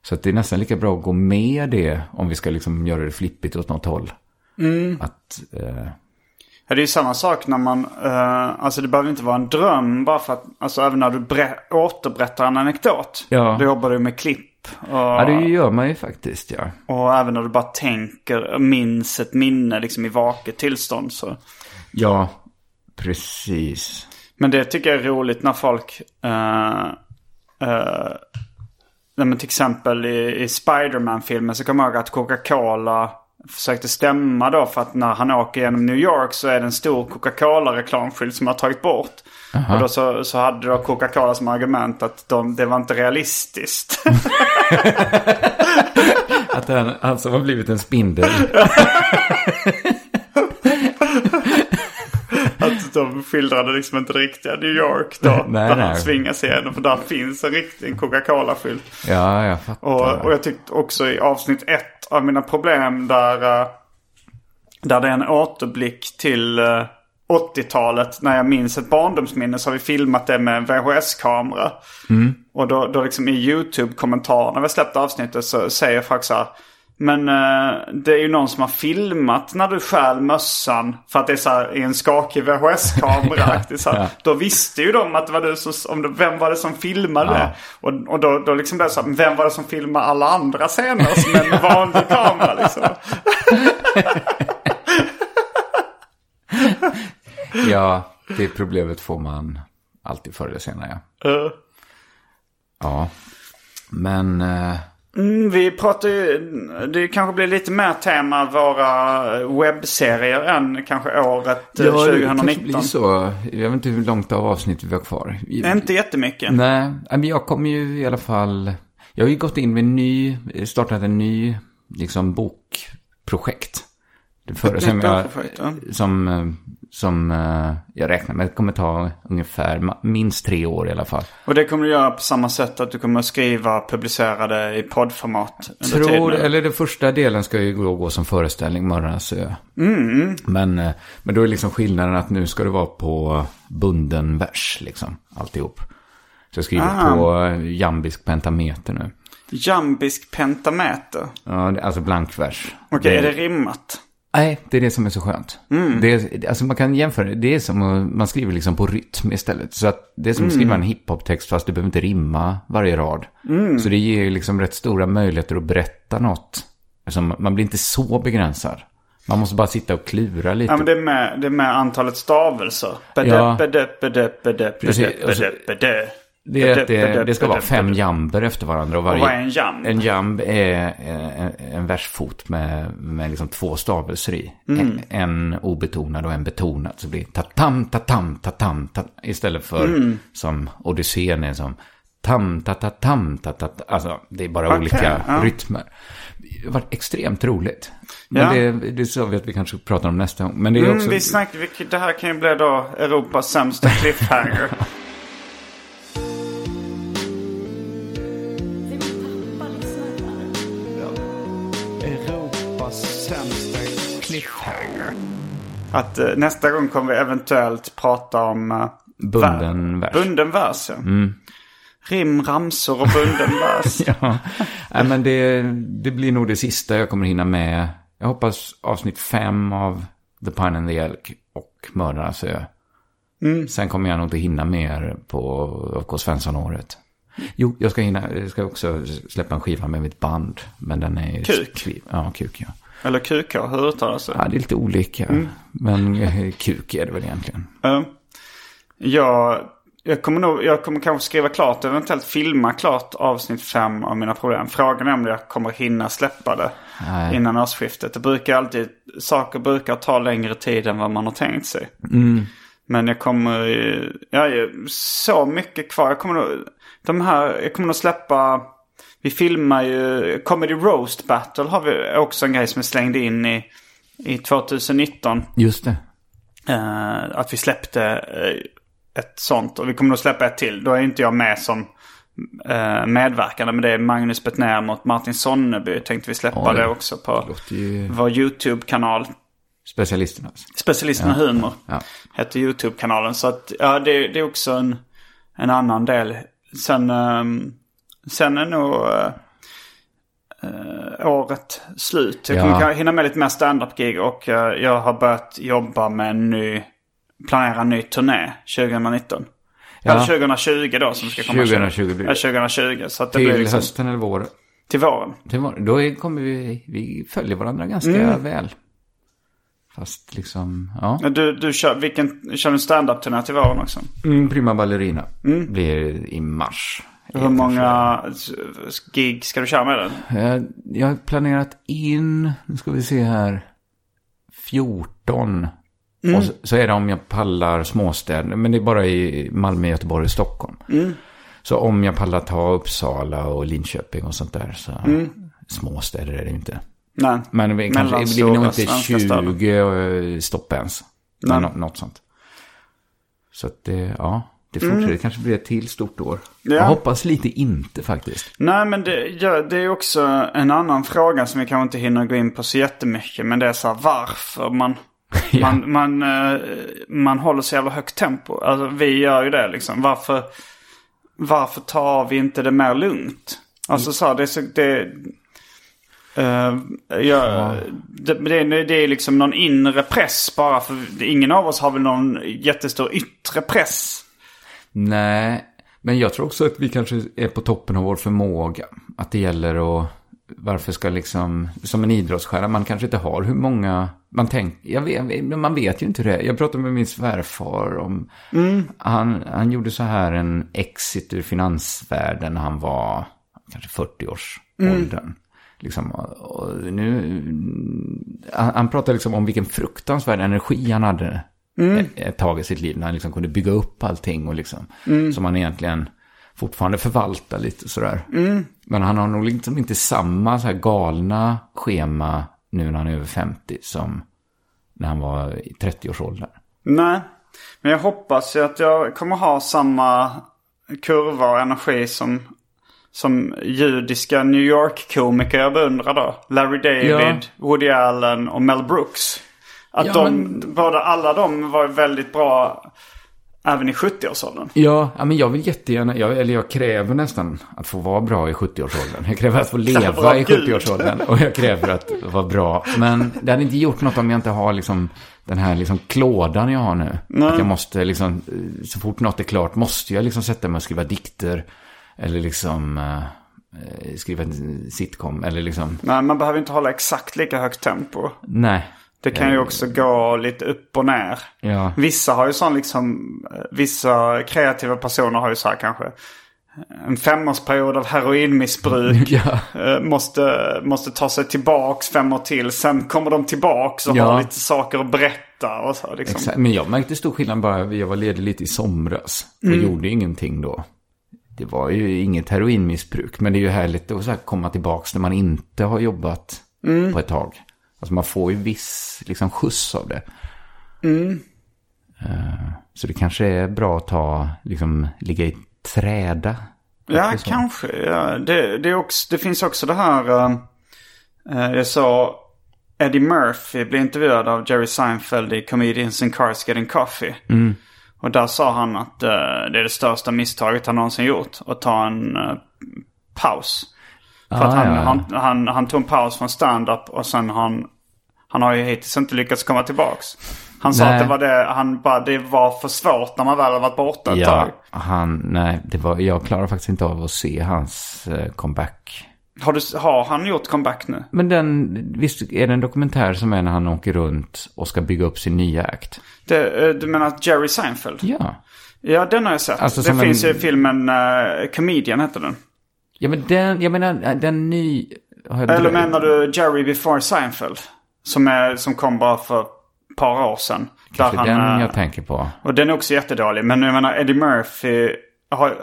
Så att det är nästan lika bra att gå med det om vi ska liksom göra det flippigt åt något håll. Mm. Att, eh... ja, det är ju samma sak när man... Eh, alltså det behöver inte vara en dröm bara för att... Alltså även när du bre- återberättar en anekdot. Ja. Då jobbar du med klipp. Och, ja, det gör man ju faktiskt, ja. Och även när du bara tänker och minns ett minne liksom i vaket tillstånd. Så. Ja, precis. Men det tycker jag är roligt när folk... Eh, eh, men till exempel i, i Spider-Man-filmen så kommer jag ihåg att Coca-Cola försökte stämma då för att när han åker genom New York så är det en stor Coca-Cola-reklamskylt som har tagit bort. Uh-huh. Och då så, så hade då Coca-Cola som argument att de, det var inte realistiskt. Att han alltså har blivit en spindel. Att de skildrade liksom inte riktiga New York då. Nej, där nej. Han svingar sig igen. För där finns en riktig Coca-Cola-skylt. Ja, jag fattar. Och, och jag tyckte också i avsnitt ett av mina problem där, där det är en återblick till åttiotalet. När jag minns ett barndomsminne så har vi filmat det med en V H S-kamera. Mm. Och då, då liksom i YouTube-kommentarerna när vi släppte avsnittet så säger folk så här: men eh, det är ju någon som har filmat när du skäl mössan för att det är så här, en skakig V H S-kamera. Ja, ja. Då visste ju de att det var du som, om det, vem var det som filmade? Ja. Och, och då, då liksom blev det så här, vem var det som filmade alla andra scener som en vanlig kamera liksom? Ja, det problemet får man alltid förr eller senare. Ja, uh. ja. men... Eh... Mm, vi pratar ju, det kanske blir lite mer tema våra webbserier än kanske året ja, tjugonitton. Det blir så. Jag vet inte hur långt av avsnitt vi har kvar. Inte jättemycket. Nej, men jag kommer ju i alla fall... Jag har ju gått in med en ny, startat en ny liksom bokprojekt. förra som jag, som, som jag räknar med kommer ta ungefär minst tre år i alla fall. Och det kommer du göra på samma sätt, att du kommer skriva, publicera det i poddformat under Tror, tiden. Eller den första delen ska ju gå, gå som föreställning, Mördarnas Ö. Mm. Men, men då är liksom skillnaden att nu ska det vara på bunden vers, liksom, alltihop. Så jag skriver ah. på jambisk pentameter nu. Jambisk pentameter? Ja, alltså blankvers. Okej, okay, är det rimmat? Nej, det är det som är så skönt. Mm. Det är, alltså man kan jämföra det. Det är som att man skriver liksom på rytm istället. Så att det är som att skriva mm. en hiphop-text, fast du behöver inte rimma varje rad. Mm. Så det ger ju liksom rätt stora möjligheter att berätta något. Alltså man blir inte så begränsad. Man måste bara sitta och klura lite. Ja, men det är med, det är med antalet stavelser. Ja. Det är att det, det ska vara fem jamber efter varandra. Och, varje, och vad är en jamb? En jamb är en, en versfot med, med liksom två stavelser i. Mm. En, en obetonad och en betonad. Så blir tatam, tatam, tatam, tatam. Istället för mm. som Odysseen är som tam, tatatam, tatatam. Alltså det är bara okay, olika ja. rytmer. Det var extremt roligt. Men ja. det, det sa vi att vi kanske pratar om nästa gång. Men det är också... mm, vi snackade, det här kan ju bli då Europas sämsta cliffhanger. Att eh, nästa gång kommer vi eventuellt prata om eh, bunden vers. Bunden vers, ja. Mm. Rim, ramsor och bunden vers. Ja. Nej, men det, det blir nog det sista jag kommer hinna med. Jag hoppas avsnitt fem av The Pine and the Elk och Mördarnas Ö. Mm. Sen kommer jag nog inte hinna mer på Karl Svensson-året. Jo, jag ska, hinna, jag ska också släppa en skiva med mitt band. Men den är... Kuk? Skri- ja, kuk, ja. Eller kuka, hur uttalas det? Ja, det är lite olika. Mm. Men kuk är det väl egentligen. Uh, jag, jag, kommer nog, jag kommer kanske skriva klart, eventuellt filma klart avsnitt fem av mina problem. Frågan är om jag kommer hinna släppa det Nej. innan årsskiftet. Det brukar alltid, saker brukar ta längre tid än vad man har tänkt sig. Mm. Men jag kommer... Jag är så mycket kvar. Jag kommer nog, de här, jag kommer nog släppa... Vi filmar ju Comedy Roast Battle, har vi också en grej som är slängd in i, i tjugonitton. Just det. Eh, att vi släppte eh, ett sånt, och vi kommer nog släppa ett till. Då är inte jag med som eh, medverkande, men det är Magnus Bettner mot Martin Sonneby. Tänkte vi släppa ja, det också på ju... vår YouTube-kanal. Specialisterna. Specialisterna ja. Humor ja. heter YouTube-kanalen. Så att, ja, det, det är också en, en annan del. Sen... Eh, Sen är nog äh, året slut. Jag kommer ja. hinna med lite mer stand-up-gig. Och äh, jag har börjat jobba med en ny, planera en ny turné tjugonitton. Ja. Eller tjugohundratjugo då som ska komma. tjugohundratjugo. tjugohundratjugo. Så att det till blir liksom, hösten eller våren? Till våren. Till våren. Då är, kommer vi, vi följer varandra ganska mm. väl. Fast liksom, ja. Du, du kör, vilken, kör en stand-up-turné till våren också? Mm, Prima Ballerina mm. blir i mars. Hur många gig ska du köra med den? Jag har planerat in, nu ska vi se här, fjorton. Mm. Och så är det om jag pallar småstäder, men det är bara i Malmö, Göteborg och Stockholm. Mm. Så om jag pallar ta Uppsala och Linköping och sånt där, så mm. småstäder är det inte. Nej. Men vi kanske, det blir nog inte tjugo stopp ens. Nej. Nå- något sånt. Så att det, ja... Det, fortsätter. Mm. det kanske blir ett till stort år. Ja. Jag hoppas lite inte faktiskt. Nej, men det, ja, det är också en annan fråga som vi kanske inte hinner gå in på så jättemycket. Men det är så här, varför man, ja. man, man, man håller så jävla högt tempo. Alltså, vi gör ju det liksom. Varför, varför tar vi inte det mer lugnt? Alltså så här, det är så... Det, Uh, jag, ja. det, det, det är liksom någon inre press bara, för ingen av oss har väl någon jättestor yttre press. Nej, men jag tror också att vi kanske är på toppen av vår förmåga. Att det gäller att, varför ska liksom, som en idrottsstjärna, man kanske inte har hur många, man tänker, jag vet, man vet ju inte det. Jag pratade med min svärfar om, mm. han, han gjorde så här en exit ur finansvärlden när han var kanske fyrtio års åldern. Mm. Liksom, och nu, han, han pratar liksom om vilken fruktansvärd energi han hade mm. ett tag i sitt liv, när han liksom kunde bygga upp allting och liksom, mm. som han egentligen fortfarande förvaltar lite sådär. Mm. Men han har nog liksom inte samma så här galna schema nu när han är över femtio som när han var i trettio-årsåldern. Nej, men jag hoppas ju att jag kommer ha samma kurva och energi som, som judiska New York-komiker jag beundrar då. Larry David, ja. Woody Allen och Mel Brooks. Att ja, de, men... både alla de var väldigt bra även i sjuttio-årsåldern. Ja, men jag vill jättegärna, jag, eller jag kräver nästan att få vara bra i sjuttio-årsåldern. Jag kräver att få leva i sjuttio-årsåldern och jag kräver att vara bra. Men det hade inte gjort något om jag inte har liksom den här liksom klådan jag har nu. Nej. Att jag måste liksom, så fort något är klart måste jag liksom sätta mig och skriva dikter eller liksom eh, skriva en sitcom eller liksom. Nej, man behöver inte hålla exakt lika högt tempo. Nej. Det kan ju också gå lite upp och ner. Ja. Vissa har ju sån liksom, vissa kreativa personer har ju så här kanske en femårsperiod av heroinmissbruk. Ja. måste, måste ta sig tillbaks fem år till. Sen kommer de tillbaks och ja. har lite saker att berätta. Och så, liksom. Exakt. Men jag märkte stor skillnad bara, jag var ledig lite i somras och mm. gjorde ingenting då. Det var ju inget heroinmissbruk, men det är ju härligt att så här komma tillbaks när man inte har jobbat mm. på ett tag. Alltså man får ju viss liksom, skjuts av det. Mm. Uh, så det kanske är bra att ta, liksom, ligga i träda. Ja, kanske. Ja. Det, det, är också, det finns också det här... Uh, jag sa Eddie Murphy blev intervjuad av Jerry Seinfeld i Comedians in Cars Getting Coffee. Mm. Och där sa han att uh, det är det största misstaget han någonsin gjort. Att ta en uh, paus. För att han, ah, ja. han, han, han tog en paus från stand-up och sen han, han har ju hittills inte lyckats komma tillbaks. Han sa nej. att det var, det, han bara, det var för svårt när man väl har varit borta ett ja, tag. Han, nej, det var, jag klarar faktiskt inte av att se hans comeback. Har, du, har han gjort comeback nu? Men den, visst är det en dokumentär som är när han åker runt och ska bygga upp sin nya akt? Det, du menar Jerry Seinfeld? Ja. Ja, den har jag sett. Alltså, det finns en... ju i filmen uh, Comedian heter den. Ja, men den, jag menar, den ny... Eller menar du Jerry Before Seinfeld? Som, är, som kom bara för ett par år sedan. Kanske där den han, jag tänker på. Och den är också jättedålig. Men jag menar, Eddie Murphy,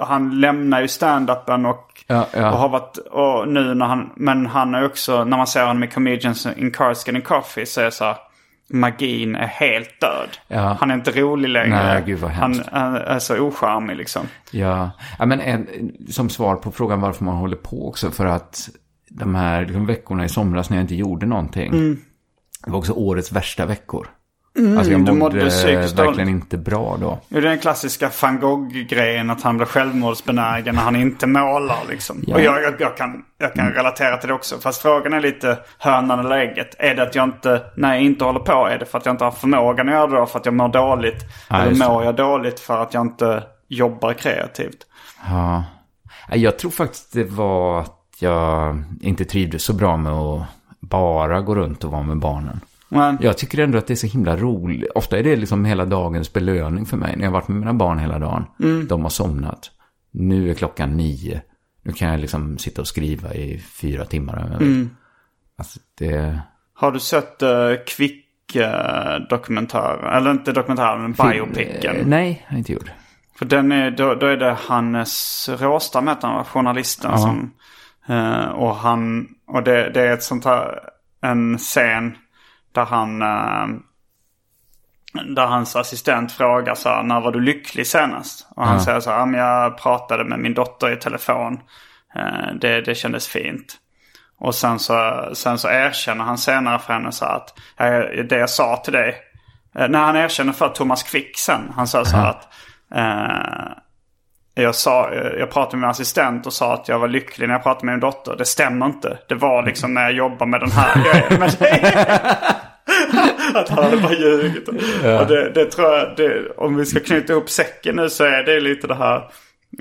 han lämnar ju stand-upen och, ja, ja. och har varit... Och nu när han, men han är också... När man ser honom i Comedians in Cars Getting Coffee så är så här, magin är helt död. Ja. Han är inte rolig längre. Nej, gud vad han är så ocharmig liksom. Ja, ja men en, som svar på frågan varför man håller på också, för att de här liksom, veckorna i somras när jag inte gjorde någonting mm. det var också årets värsta veckor. Mm, alltså jag mådde, mådde psykiskt verkligen inte bra då. Det är den klassiska Van Gogh-grejen att han blir självmordsbenägen när han inte målar liksom. Ja. Och jag, jag, jag, kan, jag kan relatera till det också. Fast frågan är lite hönan eller ägget. Är det att jag inte, när jag inte håller på, är det för att jag inte har förmågan att göra det, för att jag mår dåligt? Ja, eller mår jag dåligt för att jag inte jobbar kreativt? Ja. Jag tror faktiskt det var att jag inte trivdes så bra med att bara gå runt och vara med barnen. Men. Jag tycker ändå att det är så himla roligt. Ofta är det liksom hela dagens belöning för mig. När jag har varit med mina barn hela dagen mm. de har somnat. Nu är klockan nio. Nu kan jag liksom sitta och skriva i fyra timmar mm. alltså, det... Har du sett uh, Kvick-dokumentären uh, eller inte dokumentären, men biopicken? Fin, uh, nej, jag har inte gjort. För den är, då, då är det Hannes Råstam, journalisten uh-huh. som, uh, och, han, och det, det är ett sånt här, en scen där han där hans assistent frågar så här, när var du lycklig senast? Och han ja. säger så här, jag pratade med min dotter i telefon. Det, det kändes fint. Och sen så, sen så erkänner han senare för henne så här, att det jag sa till dig. När han erkänner för Thomas Quick sen. Han säger så här att eh, Jag, sa, jag pratade med min assistent och sa att jag var lycklig när jag pratade med min dotter. Det stämmer inte. Det var liksom när jag jobbade med den här grejen. Men att han hade bara ljugit. Ja. Och det, det tror jag, det, om vi ska knyta ihop säcken nu så är det lite det här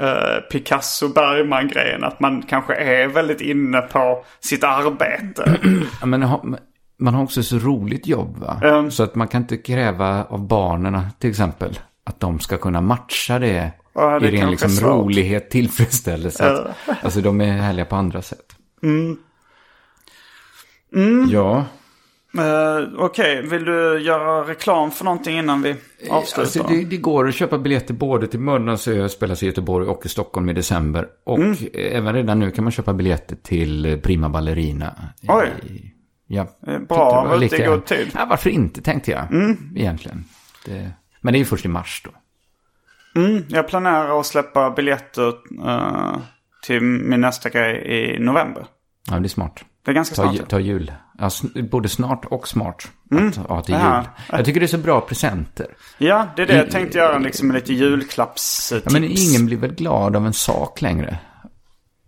eh, Picasso-Bergman-grejen. Att man kanske är väldigt inne på sitt arbete. Men man har också så roligt jobb va? Mm. Så att man kan inte kräva av barnen till exempel att de ska kunna matcha det. Ja, det är ren liksom rolighet, tillfredsställelse. Att, alltså de är härliga på andra sätt. Mm. Mm. Ja. Uh, Okej, okay. Vill du göra reklam för någonting innan vi avslutar? Alltså, det, det går att köpa biljetter både till Mördarnas Ö, spelas i Göteborg och i Stockholm i december. Och mm. även redan nu kan man köpa biljetter till Prima Ballerina i, Ja, bra, det var lite god tid. Ja, varför inte, tänkte jag mm. egentligen. Det... Men det är ju först i mars då. Mm, jag planerar att släppa biljetter uh, till min nästa grej i november. Ja, det är smart. Det är ganska ta, snart. Ta jul. Ja, både snart och smart mm. att ha till jul. Jag tycker det är så bra presenter. Ja, det är det jag tänkte göra liksom med lite julklappstips. Ja, men ingen blir väl glad av en sak längre?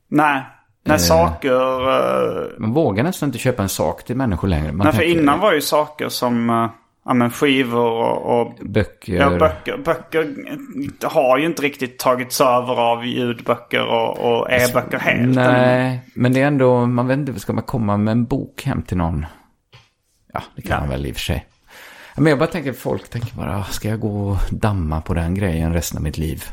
Nej. När saker... Eh, man vågar nästan inte köpa en sak till människor längre. Man nej, för innan det var ju saker som eh, ja, men skivor och... och böcker. Ja, böcker. Böcker har ju inte riktigt tagits över av ljudböcker och, och e-böcker helt. Nej, men det är ändå... Man vet inte, ska man komma med en bok hem till någon? Ja, det kan ja. man väl i och för sig. Men jag bara tänker, folk tänker bara, ska jag gå och damma på den grejen resten av mitt liv?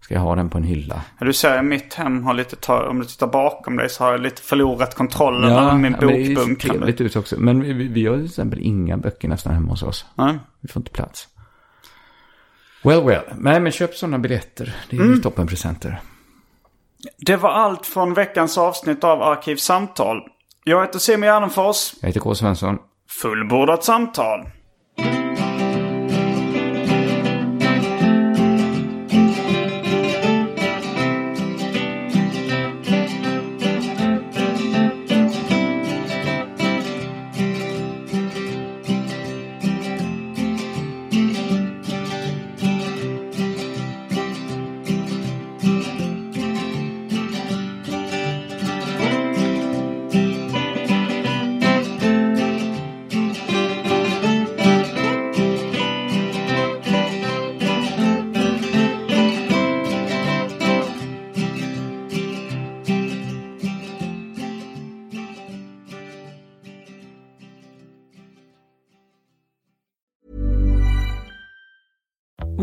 Ska jag ha den på en hylla? Du säger, mitt hem har lite, ta- om du tittar bakom dig så har jag lite förlorat kontrollen ja, över min bokbunk. Ja, det är ut också. Men vi, vi har till exempel inga böcker nästan hemma hos oss. Mm. Vi får inte plats. Well, well. Nej, men köp sådana biljetter. Det är mm. ju toppenpresenter. Det var allt från veckans avsnitt av Arkivsamtal. Jag heter Simon Järnfors. Jag heter Karl Svensson. Fullbordat samtal.